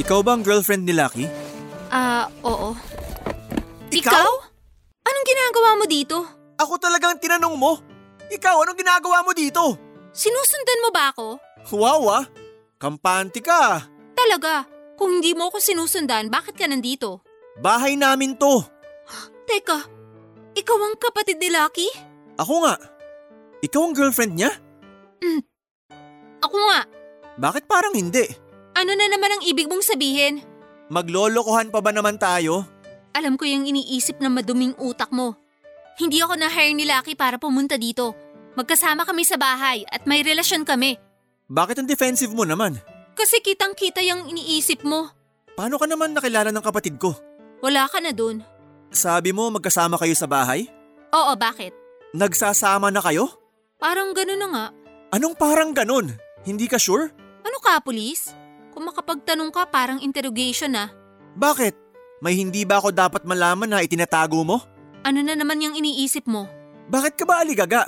Ikaw ba ang girlfriend ni Lucky? Oo. Ikaw? Anong ginagawa mo dito? Ako talagang tinanong mo. Ikaw, anong ginagawa mo dito? Sinusundan mo ba ako? Wow ah, kampante ka. Talaga, kung hindi mo ako sinusundan, bakit ka nandito? Bahay namin to. Teka, ikaw ang kapatid ni Lucky? Ako nga. Ikaw ang girlfriend niya? Ako nga. Bakit parang hindi? Ano na naman ang ibig mong sabihin? Maglolokohan pa ba naman tayo? Alam ko yung iniisip na maduming utak mo. Hindi ako na-hire ni Lucky para pumunta dito. Magkasama kami sa bahay at may relasyon kami. Bakit ang defensive mo naman? Kasi kitang-kita yung iniisip mo. Paano ka naman nakilala ng kapatid ko? Wala ka na dun. Sabi mo magkasama kayo sa bahay? Oo, bakit? Nagsasama na kayo? Parang ganun na nga. Anong parang ganun? Hindi ka sure? Ano ka, police? Kung makapagtanong ka, parang interrogation na. Bakit? May hindi ba ako dapat malaman na itinatago mo? Ano na naman yung iniisip mo? Bakit ka ba aligaga?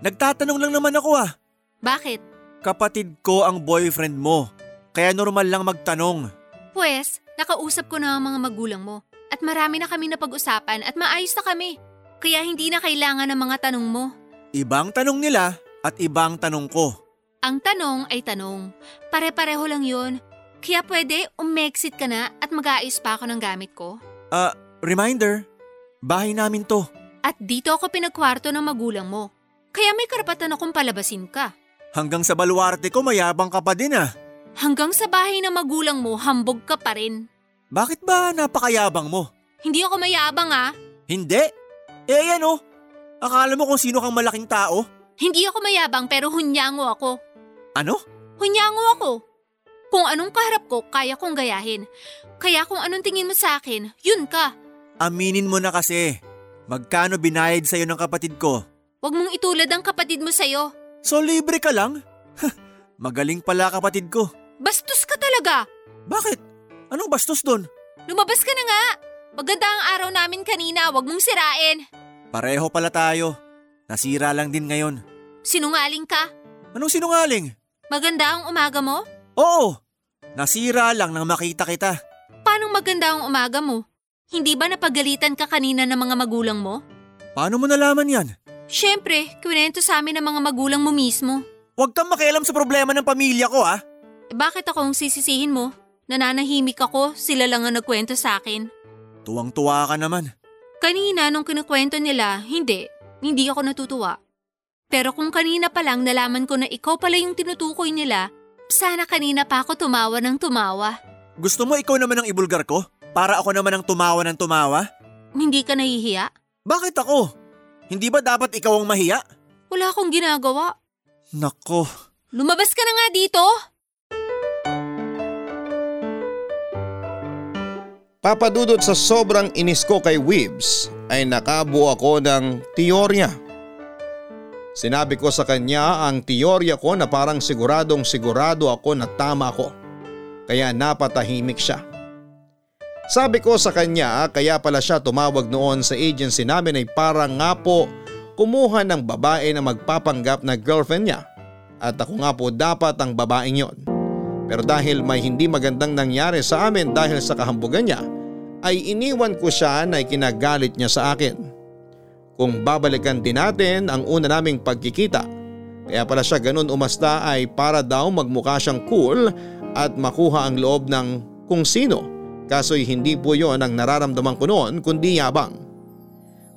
Nagtatanong lang naman ako ah. Bakit? Kapatid ko ang boyfriend mo, kaya normal lang magtanong. Pues, nakausap ko na ang mga magulang mo at marami na kami napag-usapan at maayos na kami. Kaya hindi na kailangan ng mga tanong mo. Ibang tanong nila at ibang tanong ko. Ang tanong ay tanong. Pare-pareho lang yun. Kaya pwede umexit ka na at mag-aayos pa ako ng gamit ko? Reminder, bahay namin to. At dito ako pinagkwarto ng magulang mo. Kaya may karapatan akong palabasin ka. Hanggang sa baluarte ko mayabang ka pa din ah. Hanggang sa bahay ng magulang mo hambog ka pa rin. Bakit ba napakayabang mo? Hindi ako mayabang ah. Hindi? Eh yan oh. Akala mo kung sino kang malaking tao? Hindi ako mayabang pero hunyango ako. Ano? Hunyango ako. Kung anong kaharap ko, kaya kong gayahin. Kaya kung anong tingin mo sa akin, yun ka. Aminin mo na kasi. Magkano binayad sa'yo ng kapatid ko? Huwag mong itulad ang kapatid mo sa'yo. So libre ka lang? Magaling pala kapatid ko. Bastos ka talaga. Bakit? Anong bastos doon? Lumabas ka na nga. Maganda ang araw namin kanina, huwag mong sirain. Pareho pala tayo. Nasira lang din ngayon. Sinungaling ka? Anong sinungaling? Maganda ang umaga mo? Oo. Nasira lang nang makita kita. Paano maganda ang umaga mo? Hindi ba napagalitan ka kanina ng mga magulang mo? Paano mo nalaman yan? Siyempre, kwento sa amin ng mga magulang mo mismo. Huwag kang makialam sa problema ng pamilya ko, ha? Eh, bakit akong sisisihin mo? Nananahimik ako, sila lang ang nagkwento sa akin. Tuwang-tuwa ka naman. Kanina nung kinukwento nila, hindi ako natutuwa. Pero kung kanina pa lang nalaman ko na ikaw pala yung tinutukoy nila, sana kanina pa ako tumawa ng tumawa. Gusto mo ikaw naman ang ibulgar ko? Para ako naman ang tumawa ng tumawa? Hindi ka nahihiya? Bakit ako? Hindi ba dapat ikaw ang mahiya? Wala akong ginagawa. Nako. Lumabas ka na nga dito! Papa Dudut, sa sobrang inis ko kay Weebs ay nakabuo ako ng teorya. Sinabi ko sa kanya ang teorya ko na parang siguradong ako na tama ako. Kaya napatahimik siya. Sabi ko sa kanya kaya pala siya tumawag noon sa agency namin ay para nga po kumuha ng babae na magpapanggap na girlfriend niya. At ako nga po dapat ang babaeng yon. Pero dahil may hindi magandang nangyari sa amin dahil sa kahambugan niya, ay iniwan ko siya na ikinagalit niya sa akin. Kung babalikan din natin ang una naming pagkikita, kaya pala siya ganun umasta ay para daw magmukha siyang cool at makuha ang loob ng kung sino. Kaso'y hindi po yon ang nararamdaman ko noon kundi yabang.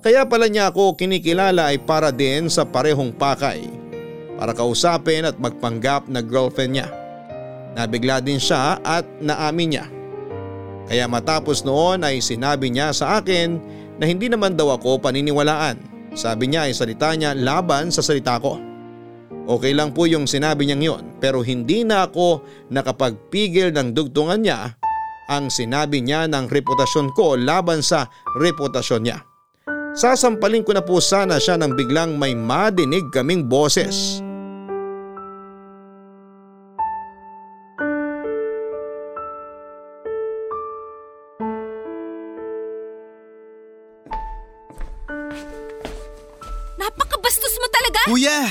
Kaya pala niya ako kinikilala ay para din sa parehong pakay. Para kausapin at magpanggap na girlfriend niya. Nabigla din siya at naamin niya. Kaya matapos noon ay sinabi niya sa akin na hindi naman daw ako paniniwalaan. Sabi niya ay salita niya laban sa salita ko. Okay lang po yung sinabi niyang yon pero hindi na ako nakapagpigil ng dugtungan niya. Ang sinabi niya ng reputasyon ko laban sa reputasyon niya. Sasampalin ko na po sana siya nang biglang may madinig kaming boses. Napakabastos mo talaga! Kuya!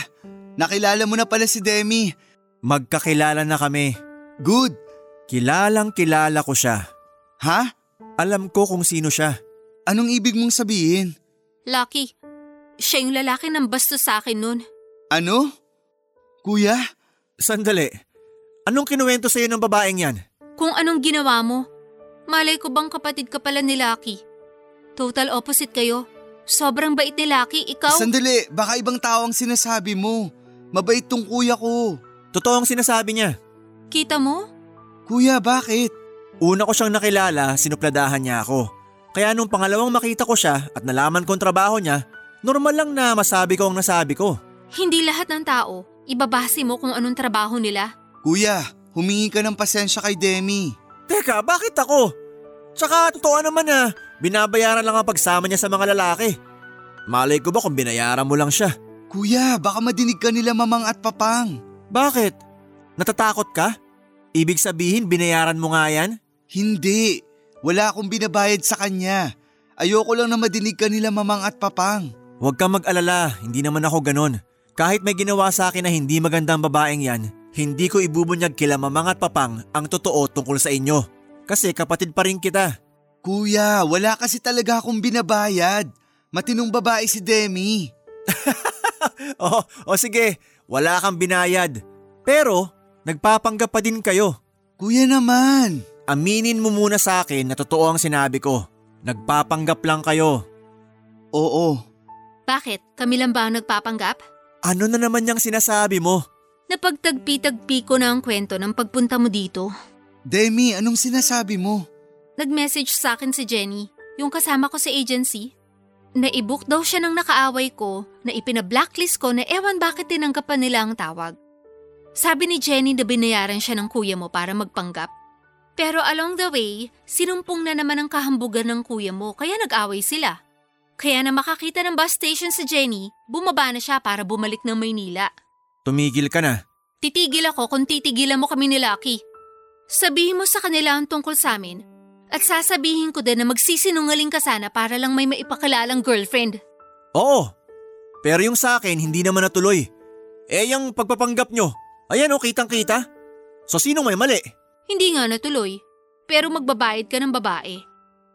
Nakilala mo na pala si Demi. Magkakilala na kami. Good! Kilalang kilala ko siya. Ha? Alam ko kung sino siya. Anong ibig mong sabihin? Lucky, siya yung lalaki ng bastos sa akin nun. Ano? Kuya? Sandali, anong kinuwento sa'yo ng babaeng yan? Kung anong ginawa mo. Malay ko bang kapatid ka pala ni Lucky? Total opposite kayo. Sobrang bait ni Lucky, ikaw… Sandali, baka ibang tao ang sinasabi mo. Mabait tong kuya ko. Totoo ang sinasabi niya. Kita mo? Kuya, bakit? Una ko siyang nakilala, sinupladahan niya ako. Kaya nung pangalawang makita ko siya at nalaman kong trabaho niya, normal lang na masabi ko ang nasabi ko. Hindi lahat ng tao, ibabase mo kung anong trabaho nila. Kuya, humingi ka ng pasensya kay Demi. Teka, bakit ako? Tsaka totoo naman na binabayaran lang ang pagsama niya sa mga lalaki. Malay ko ba kung binayaran mo lang siya? Kuya, baka madinig ka nila mamang at papang. Bakit? Natatakot ka? Ibig sabihin binayaran mo nga yan? Hindi. Wala akong binabayad sa kanya. Ayoko lang na madinig ka nila mamang at papang. Huwag kang mag-alala, hindi naman ako ganun. Kahit may ginawa sa akin na hindi magandang babaeng yan, hindi ko ibubunyag kila mamang at papang ang totoo tungkol sa inyo. Kasi kapatid pa rin kita. Kuya, wala kasi talaga akong binabayad. Matinong babae si Demi. Sige, wala kang binayad. Pero… nagpapanggap pa din kayo. Kuya naman! Aminin mo muna sa akin na totoo ang sinabi ko. Nagpapanggap lang kayo. Oo. Bakit? Kami lang ba ang nagpapanggap? Ano na naman yung sinasabi mo? Napagtagpi-tagpi ko na ang kwento ng pagpunta mo dito. Demi, anong sinasabi mo? Nag-message sa akin si Jenny, yung kasama ko sa agency. Naibook daw siya ng nakaaway ko na ipinablacklist ko na ewan bakit tinanggapan nila ang tawag. Sabi ni Jenny na binayaran siya ng kuya mo para magpanggap. Pero along the way, sinumpong na naman ang kahambugan ng kuya mo kaya nag-away sila. Kaya na makakita ng bus station si Jenny, bumaba na siya para bumalik ng Maynila. Tumigil ka na. Titigil ako kung titigilan mo kami ni Lucky. Sabihin mo sa kanila ang tungkol sa amin at sasabihin ko din na magsisinungaling ka sana para lang may maipakalalang girlfriend. Oo, pero yung sa akin hindi naman natuloy. Eh yung pagpapanggap nyo, ayan o kitang kita. So sino may mali? Hindi nga natuloy, pero magbabayad ka ng babae.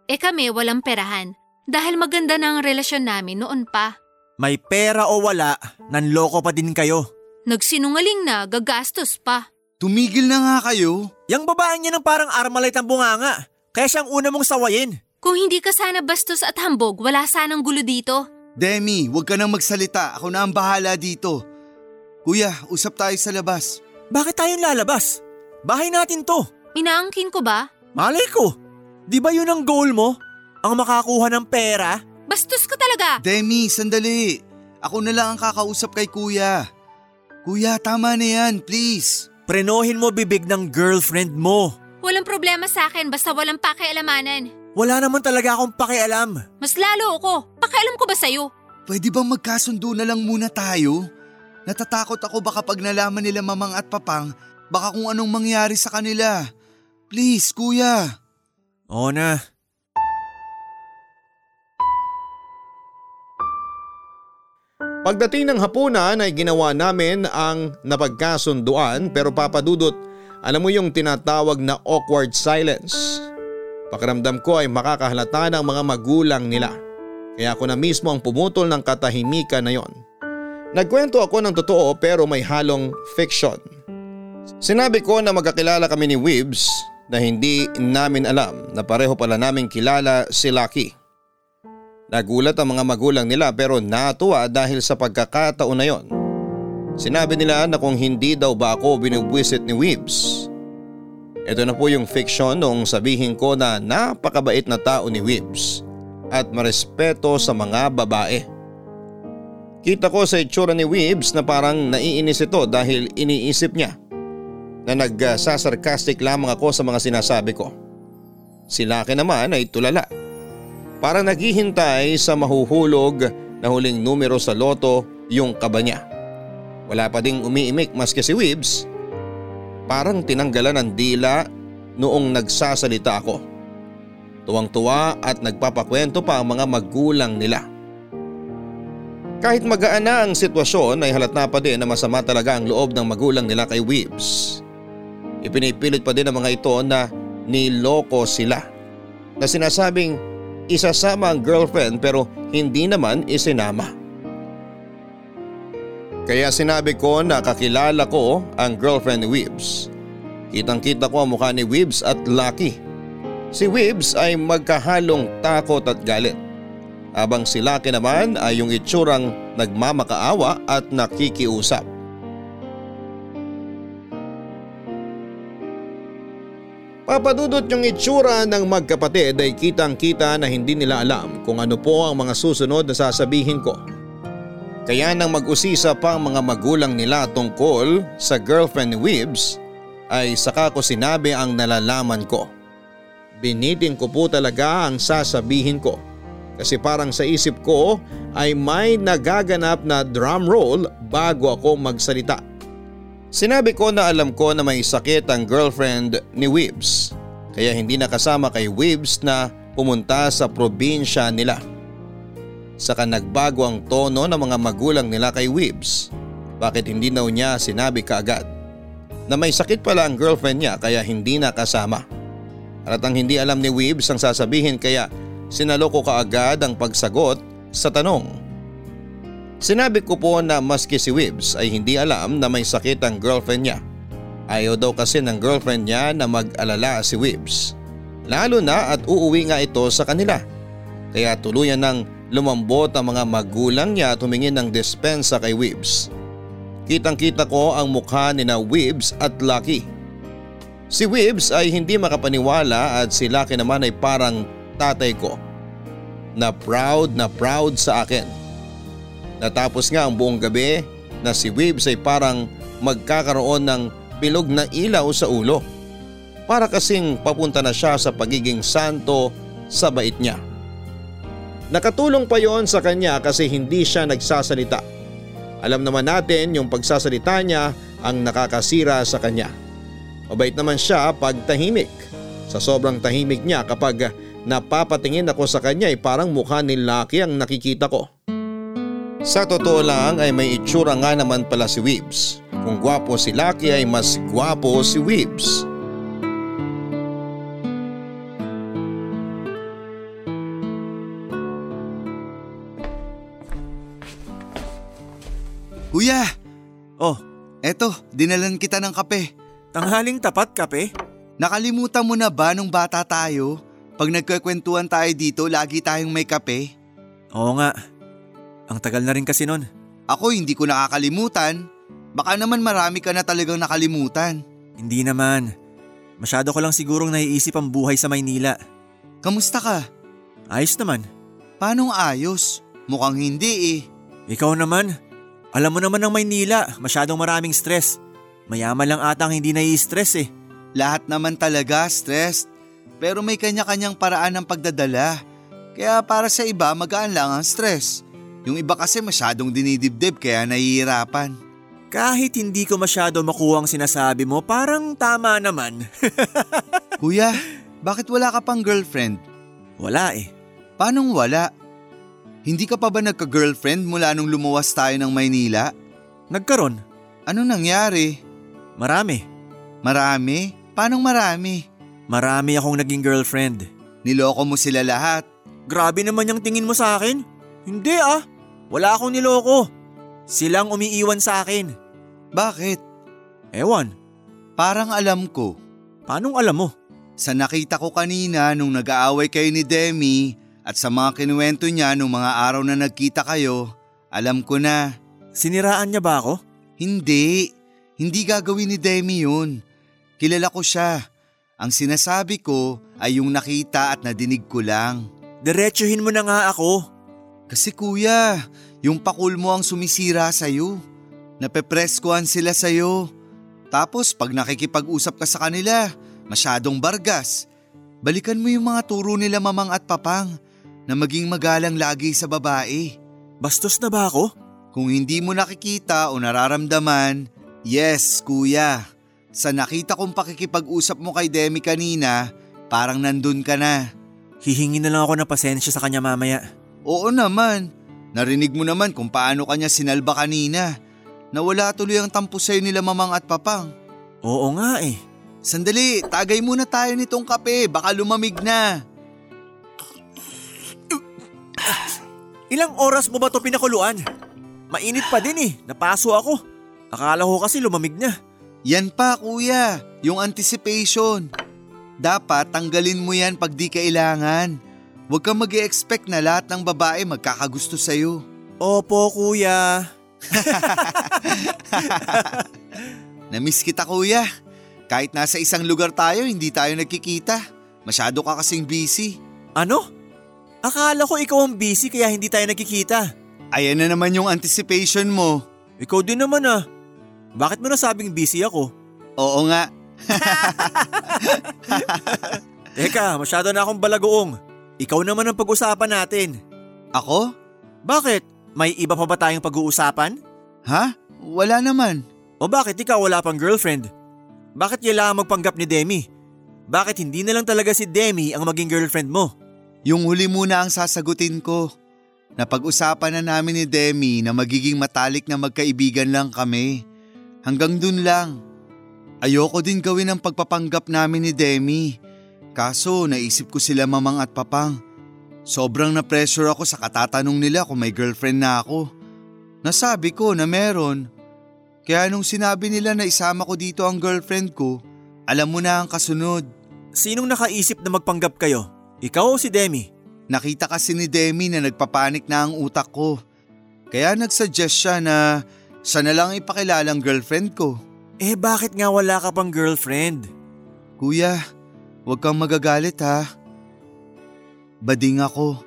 Eh kami walang perahan. Dahil maganda na ang relasyon namin noon pa. May pera o wala, nanloko pa din kayo. Nagsinungaling na, gagastos pa. Tumigil na nga kayo. Yang babaeng niya ng parang armalite ang bunganga, kaya siyang una mong sawayin. Kung hindi ka sana bastos at hambog, wala sanang gulo dito. Demi, huwag ka nang magsalita, ako na ang bahala dito. Kuya, usap tayo sa labas. Bakit tayong lalabas? Bahay natin to. Inaangkin ko ba? Malay ko, di ba yun ang goal mo? Ang makakuha ng pera? Bastos ka talaga! Demi, sandali. Ako na lang ang kakausap kay kuya. Kuya, tama na yan, please. Prenohin mo bibig ng girlfriend mo. Walang problema sa akin basta walang pakialamanan. Wala naman talaga akong pakialam. Mas lalo ako. Pakialam ko ba sa'yo? Pwede bang magkasundo na lang muna tayo? Natatakot ako baka pag nalaman nila mamang at papang, baka kung anong mangyari sa kanila. Please, kuya. Oo na. Pagdating ng hapunan ay ginawa namin ang napagkasunduan pero Papa Dudut, alam mo yung tinatawag na awkward silence. Pakiramdam ko ay makakahalata ng mga magulang nila. Kaya ako na mismo ang pumutol ng katahimikan na yon. Nagkwento ako ng totoo pero may halong fiction. Sinabi ko na magkakilala kami ni Weebs na hindi namin alam na pareho pala naming kilala si Lucky. Nagulat ang mga magulang nila pero natuwa dahil sa pagkakataon na yon. Sinabi nila na kung hindi daw ba ako binubwisit ni Weebs. Ito na po yung fiction noong sabihin ko na napakabait na tao ni Weebs at marespeto sa mga babae. Kita ko sa itsura ni Weebs na parang naiinis ito dahil iniisip niya na nagsasarcastic lamang ako sa mga sinasabi ko. Si Lucky naman ay tulala. Parang naghihintay sa mahuhulog na huling numero sa loto yung kaba niya. Wala pa ding umiimik maski si Weebs. Parang tinanggalan ng dila noong nagsasalita ako. Tuwang-tuwa at nagpapakwento pa ang mga magulang nila. Kahit magaan na ang sitwasyon ay halata pa din na masama talaga ang loob ng magulang nila kay Weebs. Ipinipilit pa din ng mga ito na niloko sila. Na sinasabing isasama ang girlfriend pero hindi naman isinama. Kaya sinabi ko na kakilala ko ang girlfriend ni Weebs. Kitang-kita ko ang mukha ni Weebs at Lucky. Si Weebs ay magkahalong takot at galit. Habang si Lucky naman ay yung itsurang nagmamakaawa at nakikiusap. Papadudot yung itsura ng magkapatid ay kitang-kita na hindi nila alam kung ano po ang mga susunod na sasabihin ko. Kaya nang mag-usisa pa ang mga magulang nila tungkol sa girlfriend ni Weebs ay saka ko sinabi ang nalalaman ko. Binitin ko po talaga ang sasabihin ko kasi parang sa isip ko ay may nagaganap na drum roll bago ako magsalita. Sinabi ko na alam ko na may sakit ang girlfriend ni Weebs kaya hindi nakasama kay Weebs na pumunta sa probinsya nila. Saka nagbago ang tono ng mga magulang nila kay Weebs. Bakit hindi daw niya sinabi kaagad na may sakit pala ang girlfriend niya kaya hindi nakasama. At ang hindi alam ni Weebs ang sasabihin kaya sinaloko kaagad ang pagsagot sa tanong. Sinabi ko po na maski si Weebs ay hindi alam na may sakit ang girlfriend niya. Ayaw daw kasi ng girlfriend niya na mag-alala si Weebs. Lalo na at uuwi nga ito sa kanila. Kaya tuluyan nang lumambot ang mga magulang niya at tumingin ng dispensa kay Weebs. Kitang-kita ko ang mukha nina Weebs at Lucky. Si Weebs ay hindi makapaniwala at si Lucky naman ay parang tatay ko. Na proud sa akin. Natapos nga ang buong gabi na si Weebs ay parang magkakaroon ng bilog na ilaw sa ulo. para kasing papunta na siya sa pagiging santo sa bait niya. Nakatulong pa yon sa kanya kasi hindi siya nagsasalita. Alam naman natin yung pagsasalita niya ang nakakasira sa kanya. Mabait naman siya pag tahimik. Sa sobrang tahimik niya kapag napapatingin ako sa kanya ay parang mukha ni Lucky ang nakikita ko. Sa totoo lang ay may itsura nga naman pala si Weebs. Kung gwapo si Lucky ay mas gwapo si Weebs. Kuya! Oh, eto, dinalan kita ng kape. Tanghaling tapat kape? Nakalimutan mo na ba nung bata tayo? Pag nagkakwentuhan tayo dito, lagi tayong may kape. Oo nga. Ang tagal na rin kasi nun. Ako hindi ko nakakalimutan. Baka naman marami ka na talagang nakalimutan. Hindi naman. Masyado ko lang sigurong naiisip ang buhay sa Maynila. Kamusta ka? Ayos naman. Paanong ayos? Mukhang hindi eh. Ikaw naman. Alam mo naman ang Maynila, masyadong maraming stress. Mayaman lang ata ang hindi nai-stress eh. Lahat naman talaga stressed. Pero may kanya-kanyang paraan ng pagdadala. Kaya para sa iba magaan lang ang stress. Yung iba kasi masyadong dinidibdib kaya nahihirapan. Kahit hindi ko masyado makuha ang sinasabi mo, parang tama naman. Kuya, bakit wala ka pang girlfriend? Wala eh. Paanong wala? Hindi ka pa ba nagka-girlfriend mula nung lumuwas tayo ng Maynila? Nagkaroon. Anong nangyari? Marami. Marami? Paanong marami? Marami akong naging girlfriend. Niloko mo sila lahat. Grabe naman yung tingin mo sa akin. Hindi ah, wala akong niloko. Silang umiiwan sa akin. Bakit? Ewan. Parang alam ko. Paanong alam mo? Sa nakita ko kanina nung nag-aaway kayo ni Demi at sa mga kinuwento niya nung mga araw na nagkita kayo, alam ko na. Siniraan niya ba ako? Hindi. Hindi gagawin ni Demi yun. Kilala ko siya. Ang sinasabi ko ay yung nakita at nadinig ko lang. Diretsuhin mo na nga ako. Kasi kuya, yung pakul mo ang sumisira sa'yo. Napepreskuhan sila sa'yo. Tapos pag nakikipag-usap ka sa kanila, masyadong bargas. Balikan mo yung mga turo nila mamang at papang na maging magalang lagi sa babae. Bastos na ba ako? Kung hindi mo nakikita o nararamdaman, yes kuya. Sa nakita kong pakikipag-usap mo kay Demi kanina, parang nandun ka na. Hihingi na lang ako ng pasensya sa kanya mamaya. Oo naman. Narinig mo naman kung paano kanya sinalba kanina. Nawala tuloy ang tampo sa'yo nila mamang at papang. Oo nga eh. Sandali, tagay muna tayo nitong kape. Baka lumamig na. Ilang oras mo ba ito pinakuluan? Mainit pa din eh. Napaso ako. Akala ko kasi lumamig na. Yan pa kuya, yung anticipation. Dapat tanggalin mo yan pag di kailangan. Huwag kang mag-i-expect na lahat ng babae magkakagusto sa'yo. Opo kuya. Namiss kita kuya. Kahit nasa isang lugar tayo, hindi tayo nagkikita. Masyado ka kasing busy. Ano? Akala ko ikaw ang busy kaya hindi tayo nagkikita. Ayan na naman yung anticipation mo. Ikaw din naman ah. Bakit mo nasabing busy ako? Oo nga. Teka, masyado na akong balagoong. Ikaw naman ang pag-usapan natin. Ako? Bakit? May iba pa ba tayong pag-uusapan? Ha? Wala naman. O bakit ikaw wala pang girlfriend? Bakit kailangan magpanggap ni Demi? Bakit hindi na lang talaga si Demi ang maging girlfriend mo? Yung huli muna ang sasagutin ko. Napag-usapan na namin ni Demi na magiging matalik na magkaibigan lang kami. Hanggang dun lang. Ayoko din gawin ang pagpapanggap namin ni Demi. Kaso naisip ko sila mamang at papang. Sobrang na-pressure ako sa katatanong nila kung may girlfriend na ako. Nasabi ko na meron. Kaya nung sinabi nila na isama ko dito ang girlfriend ko, alam mo na ang kasunod. Sinong nakaisip na magpanggap kayo? Ikaw o si Demi? Nakita kasi ni Demi na nagpapanik na ang utak ko. Kaya nagsuggest siya na sana lang ipakilalang girlfriend ko. Eh bakit nga wala ka pang girlfriend? Kuya, huwag kang magagalit ha. Bading ako.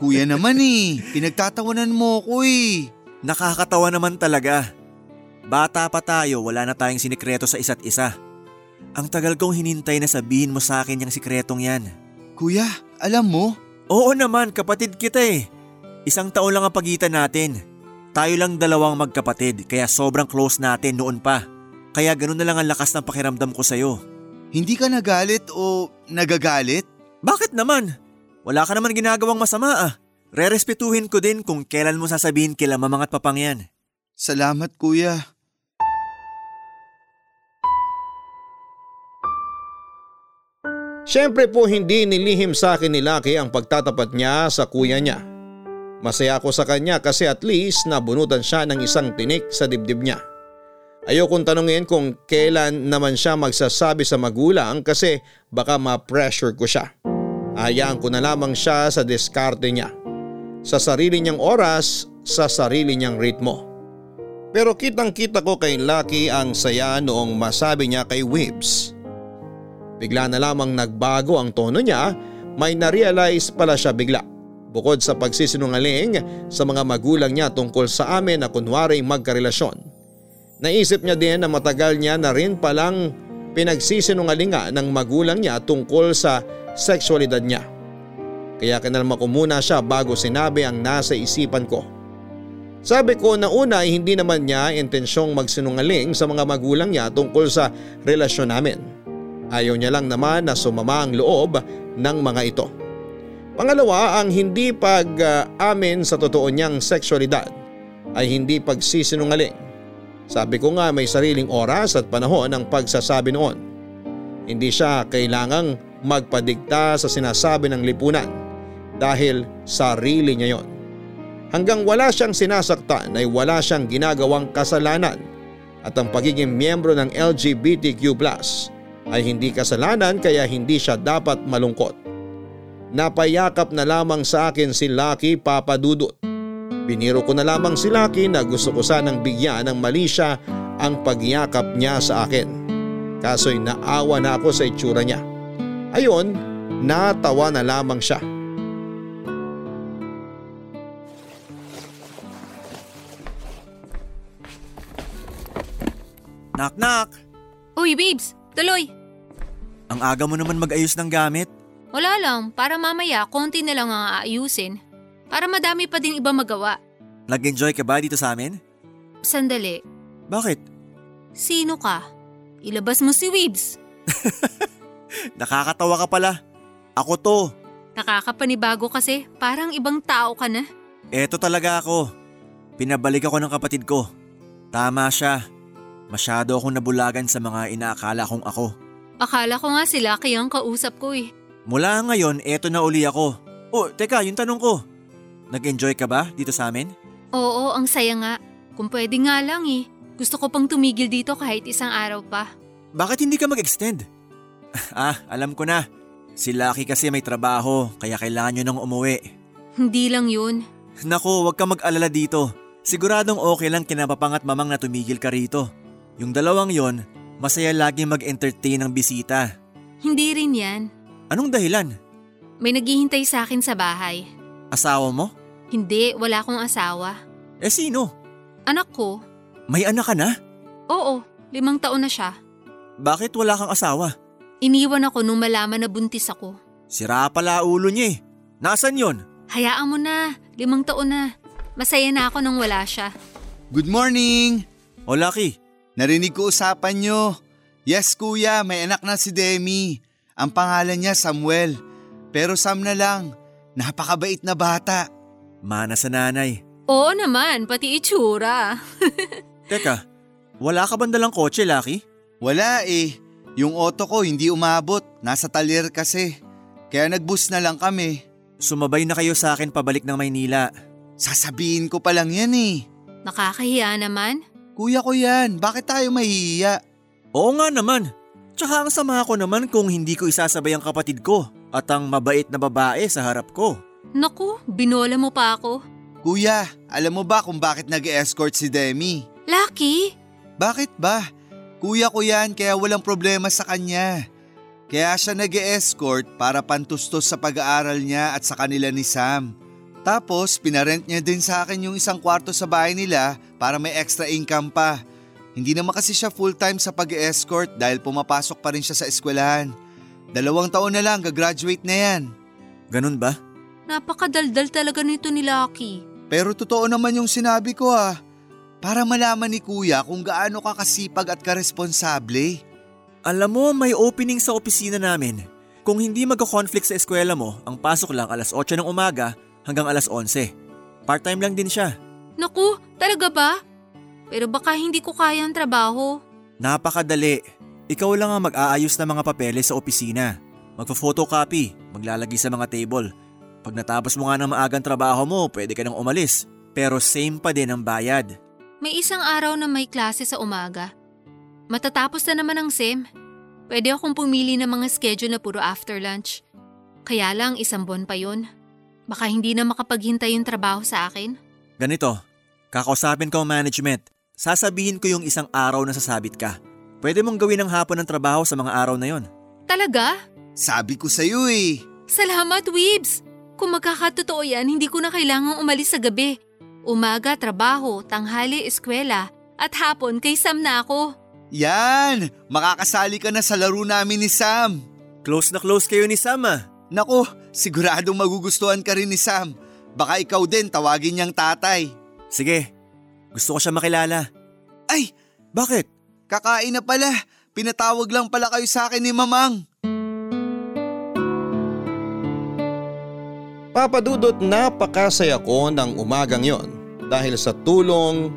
Kuya naman eh, pinagtatawanan mo ko eh. Nakakatawa naman talaga. Bata pa tayo, wala na tayong sinikreto sa isa't isa. Ang tagal kong hinintay na sabihin mo sa akin yung sikretong yan. Kuya, alam mo? Oo naman, kapatid kita eh. Isang taon lang ang pagitan natin. Tayo lang dalawang magkapatid kaya sobrang close natin noon pa. Kaya ganun na lang ang lakas ng pakiramdam ko sa'yo. Hindi ka nagalit o nagagalit? Bakit naman? Wala ka naman ginagawang masama ah. Rerespetuhin ko din kung kailan mo sasabihin kila mamang at papang yan. Salamat kuya. Siyempre po hindi nilihim sa akin ni Lucky ang pagtatapat niya sa kuya niya. Masaya ako sa kanya kasi at least nabunutan siya ng isang tinik sa dibdib niya. Ayokong tanungin kung kailan naman siya magsasabi sa magulang kasi baka ma-pressure ko siya. Hayaan ko na lamang siya sa diskarte niya. Sa sarili niyang oras, sa sarili niyang ritmo. Pero kitang kita ko kay Lucky ang saya noong masabi niya kay Weebs. Bigla na lamang nagbago ang tono niya, may na-realize pala siya bigla. Bukod sa pagsisinungaling sa mga magulang niya tungkol sa amin na kunwari magkarelasyon. Naisip niya din na matagal niya na rin palang pinagsisinungalingan ng magulang niya tungkol sa sexualidad niya. Kaya kinalma ko muna siya bago sinabi ang nasa isipan ko. Sabi ko na una ay hindi naman niya intensyong magsinungaling sa mga magulang niya tungkol sa relasyon namin. Ayaw niya lang naman na sumama ang loob ng mga ito. Pangalawa, ang hindi pag-amin sa totoo niyang sexualidad ay hindi pagsisinungaling. Sabi ko nga may sariling oras at panahon ang pagsasabi noon. Hindi siya kailangang magpadikta sa sinasabi ng lipunan dahil sarili niya yon. Hanggang wala siyang sinasaktan ay wala siyang ginagawang kasalanan at ang pagiging miyembro ng LGBTQ+ ay hindi kasalanan kaya hindi siya dapat malungkot. Napayakap na lamang sa akin si Lucky, Papa Dudut. Biniro ko na lamang si Lucky na gusto ko sanang bigyan ng mali siya ang pagyakap niya sa akin. Kaso'y naawa na ako sa itsura niya. Ayon, natawa na lamang siya. Knock knock! Uy, Babes! Tuloy! Ang aga mo naman mag-ayos ng gamit? Wala lang, para mamaya konti na lang ang aayusin. Para madami pa din iba magawa. Nag-enjoy ka ba dito sa amin? Sandali. Bakit? Sino ka? Ilabas mo si Weebs. Nakakatawa ka pala. Ako to. Nakakapanibago kasi. Parang ibang tao ka na. Eto talaga ako. Pinabalik ako ng kapatid ko. Tama siya. Masyado akong nabulagan sa mga inaakala kong ako. Akala ko nga si Lucky ang kausap ko eh. Mula ngayon, eto na uli ako. Oh, teka, yung tanong ko. Nag-enjoy ka ba dito sa amin? Oo, ang saya nga. Kung pwede nga lang eh. Gusto ko pang tumigil dito kahit isang araw pa. Bakit hindi ka mag-extend? Alam ko na. Si Lucky kasi may trabaho kaya kailangan nyo nang umuwi. Hindi lang yun. Naku, wag ka mag-alala dito. Siguradong okay lang kinapapang at mamang na tumigil ka rito. Yung dalawang yon, masaya laging mag-entertain ng bisita. Hindi rin yan. Anong dahilan? May naghihintay sa akin sa bahay. Asawa mo? Hindi, wala akong asawa. Eh sino? Anak ko. May anak ka na? Oo, 5 taon na siya. Bakit wala kang asawa? Iniwan ako nung malaman na buntis ako. Sira pala ulo niya eh. Nasaan yon? Hayaan mo na, 5 taon na. Masaya na ako nang wala siya. Good morning! O Lucky. Narinig ko usapan niyo. Yes kuya, may anak na si Demi. Ang pangalan niya Samuel. Pero Sam na lang. Napakabait na bata. Mana sa nanay. Oo naman, pati itsura. Teka, wala ka bang dalang kotse, Lucky? Wala eh. Yung auto ko hindi umabot. Nasa talyer kasi. Kaya nagbus na lang kami. Sumabay na kayo sa akin pabalik ng Maynila. Sasabihin ko pa lang yan eh. Nakakahiya naman. Kuya ko yan, bakit tayo mahihiya? Oo nga naman. Tsaka ang sama ko naman kung hindi ko isasabay ang kapatid ko. At ang mabait na babae sa harap ko. Naku, binola mo pa ako. Kuya, alam mo ba kung bakit nag-escort si Demi? Lucky? Bakit ba? Kuya ko yan kaya walang problema sa kanya. Kaya siya nag-escort para pantustos sa pag-aaral niya at sa kanila ni Sam. Tapos pinarent niya din sa akin yung 1 kwarto sa bahay nila para may extra income pa. Hindi naman kasi siya full-time sa pag-escort dahil pumapasok pa rin siya sa eskwelahan. 2 taon na lang, gagraduate na yan. Ganun ba? Napakadaldal talaga nito ni Lucky. Pero totoo naman yung sinabi ko ha. Para malaman ni Kuya kung gaano ka kasipag at karesponsable. Alam mo, may opening sa opisina namin. Kung hindi magka-conflict sa eskwela mo, ang pasok lang 8:00 ng umaga hanggang 11:00. Part-time lang din siya. Naku, talaga ba? Pero baka hindi ko kaya ang trabaho. Napakadali. Ikaw lang ang mag-aayos ng mga papeles sa opisina. Magpa-photocopy, maglalagay sa mga table. Pag natapos mo nga ng maagang trabaho mo, pwede ka nang umalis. Pero same pa din ang bayad. May isang araw na may klase sa umaga. Matatapos na naman ang SEM. Pwede akong pumili ng mga schedule na puro after lunch. Kaya lang 1 buwan pa yon. Baka hindi na makapaghintay yung trabaho sa akin. Ganito, kakausapin ko ang management. Sasabihin ko yung 1 araw na sasabit ka. Pwede mong gawin ng hapon ng trabaho sa mga araw na yon. Talaga? Sabi ko sa'yo eh. Salamat, Weebs. Kung magkakatotoo yan, hindi ko na kailangang umalis sa gabi. Umaga, trabaho, tanghali, eskwela, at hapon kay Sam na ako. Yan! Makakasali ka na sa laro namin ni Sam. Close na close kayo ni Sam ah. Naku, siguradong magugustuhan ka rin ni Sam. Baka ikaw din tawagin niyang tatay. Sige, gusto ko siya makilala. Ay, bakit? Kakain na pala. Pinatawag lang pala kayo sa akin ni Mamang. Papa Dudut, napakasaya ko ng umagang yon dahil sa tulong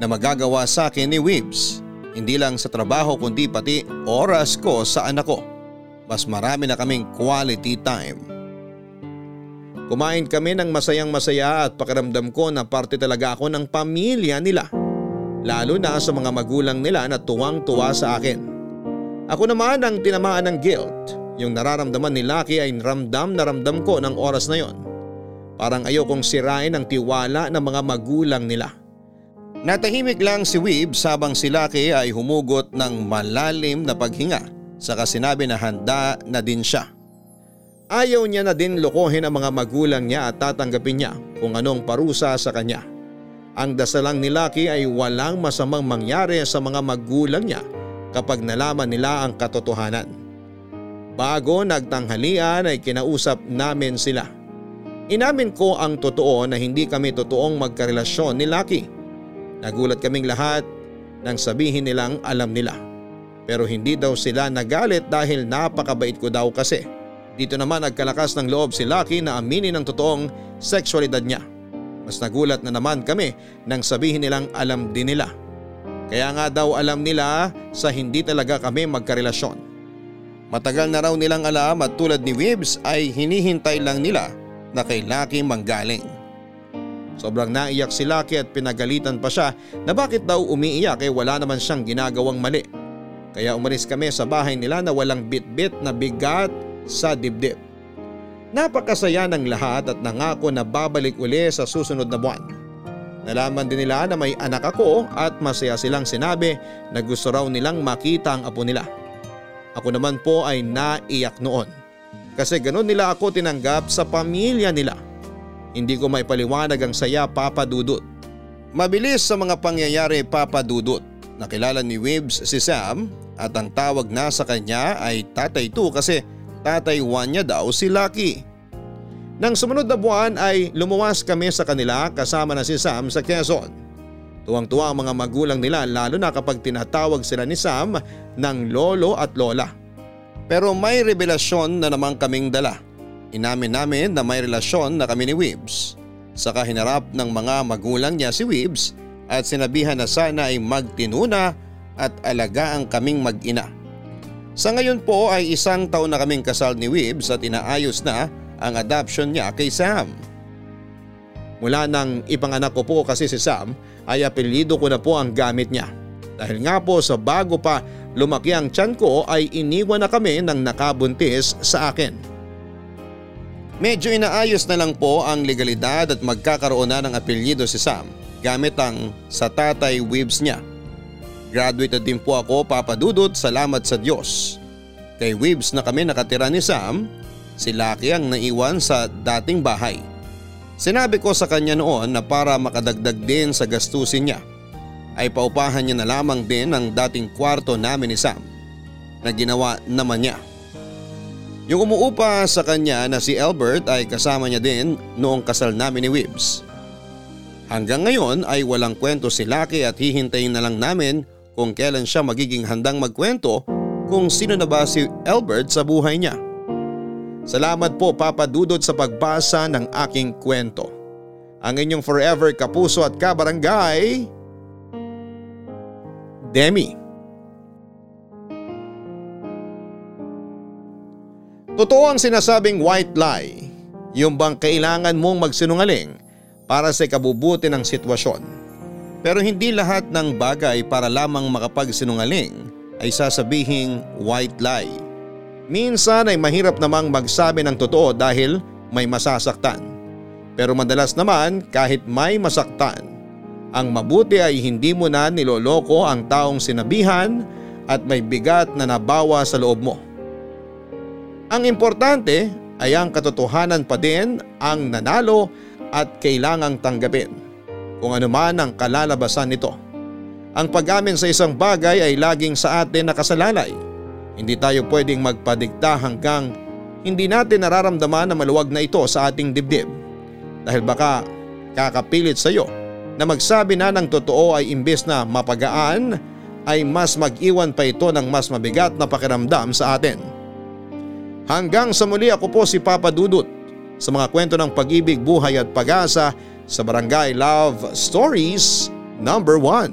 na magagawa sa akin ni Weebs. Hindi lang sa trabaho kundi pati oras ko sa anak ko. Mas marami na kaming quality time. Kumain kami ng masayang-masaya at pakiramdam ko na parte talaga ako ng pamilya nila. Lalo na sa mga magulang nila na tuwang-tuwa sa akin. Ako naman ang tinamaan ng guilt. Yung nararamdaman ni Lucky ay ramdam ko ng oras na yon. Parang ayokong sirain ang tiwala ng mga magulang nila. Natahimik lang si Weebs habang si Lucky ay humugot ng malalim na paghinga. Saka sinabi na handa na din siya. Ayaw niya na din lokohin ang mga magulang niya at tatanggapin niya kung anong parusa sa kanya. Ang dasal lang ni Lucky ay walang masamang mangyari sa mga magulang niya kapag nalaman nila ang katotohanan. Bago nagtanghalian ay kinausap namin sila. Inamin ko ang totoo na hindi kami totoong magkarelasyon ni Lucky. Nagulat kaming lahat nang sabihin nilang alam nila. Pero hindi daw sila nagalit dahil napakabait ko daw kasi. Dito naman nagkalakas ng loob si Lucky na aminin ang totoong sexualidad niya. Mas nagulat na naman kami nang sabihin nilang alam din nila. Kaya nga daw alam nila sa hindi talaga kami magkarelasyon. Matagal na raw nilang alam at tulad ni Weebs ay hinihintay lang nila na kay Lucky manggaling. Sobrang naiyak si Lucky at pinagalitan pa siya na bakit daw umiiyak eh wala naman siyang ginagawang mali. Kaya umalis kami sa bahay nila na walang bitbit na bigat sa dibdib. Napakasaya ng lahat at nangako na babalik uli sa susunod na buwan. Nalaman din nila na may anak ako at masaya silang sinabi na gusto raw nilang makita ang apo nila. Ako naman po ay naiyak noon. Kasi ganun nila ako tinanggap sa pamilya nila. Hindi ko maipaliwanag ang saya, Papa Dudut. Mabilis sa mga pangyayari, Papa Dudut. Nakilala ni Weebs si Sam at ang tawag na sa kanya ay Tatay 2 kasi tatayuan niya daw si Lucky. Nang sumunod na buwan ay lumuwas kami sa kanila kasama na si Sam sa Quezon. Tuwang-tuwa ang mga magulang nila lalo na kapag tinatawag sila ni Sam ng lolo at lola. Pero may revelasyon na naman kaming dala. Inamin namin na may relasyon na kami ni Weebs. Saka hinarap ng mga magulang niya si Weebs at sinabihan na sana ay magtinuna at alagaan kaming mag-ina. Sa ngayon po ay 1 taon na kaming kasal ni Weebs at inaayos na ang adoption niya kay Sam. Mula nang ipanganak ko po kasi si Sam ay apelyido ko na po ang gamit niya. Dahil nga po sa bago pa lumaki ang tiyan ko ay iniwan na kami ng nakabuntis sa akin. Medyo inaayos na lang po ang legalidad at magkakaroon na ng apelyido si Sam gamit ang sa tatay Weebs niya. Graduated din po ako, Papa Dudut, salamat sa Diyos. Kay Weebs na kami nakatira ni Sam, si Lucky ang naiwan sa dating bahay. Sinabi ko sa kanya noon na para makadagdag din sa gastusin niya ay paupahan niya na lamang din ang dating kwarto namin ni Sam na ginawa naman niya. Yung umuupa sa kanya na si Albert ay kasama niya din noong kasal namin ni Weebs. Hanggang ngayon ay walang kwento si Lucky at hihintayin na lang namin kung kailan siya magiging handang magkwento kung sino na ba si Albert sa buhay niya. Salamat po Papa Dudut sa pagbasa ng aking kwento. Ang inyong forever kapuso at kabarangay, Demi. Totoo ang sinasabing white lie, yung bang kailangan mong magsinungaling para sa ikabubuti ng sitwasyon. Pero hindi lahat ng bagay para lamang makapagsinungaling ay sasabihing white lie. Minsan ay mahirap namang magsabi ng totoo dahil may masasaktan. Pero madalas naman kahit may masaktan, ang mabuti ay hindi mo na niloloko ang taong sinabihan at may bigat na nabawa sa loob mo. Ang importante ay ang katotohanan pa din ang nanalo at kailangang tanggapin kung anuman ang kalalabasan nito. Ang pag-amin sa isang bagay ay laging sa atin nakasalalay. Hindi tayo pwedeng magpadikta hanggang hindi natin nararamdaman na maluwag na ito sa ating dibdib. Dahil baka kakapilit sa iyo na magsabi na ng totoo ay imbes na mapagaan ay mas mag-iwan pa ito ng mas mabigat na pakiramdam sa atin. Hanggang sa muli, ako po si Papa Dudut sa mga kwento ng pag-ibig, buhay at pag-asa sa Barangay Love Stories number 1.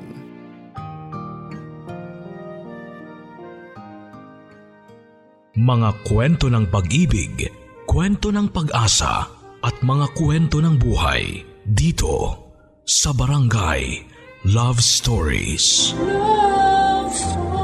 Mga kwento ng pag-ibig, kwento ng pag-asa at mga kwento ng buhay dito sa Barangay Love Stories. Love Stories.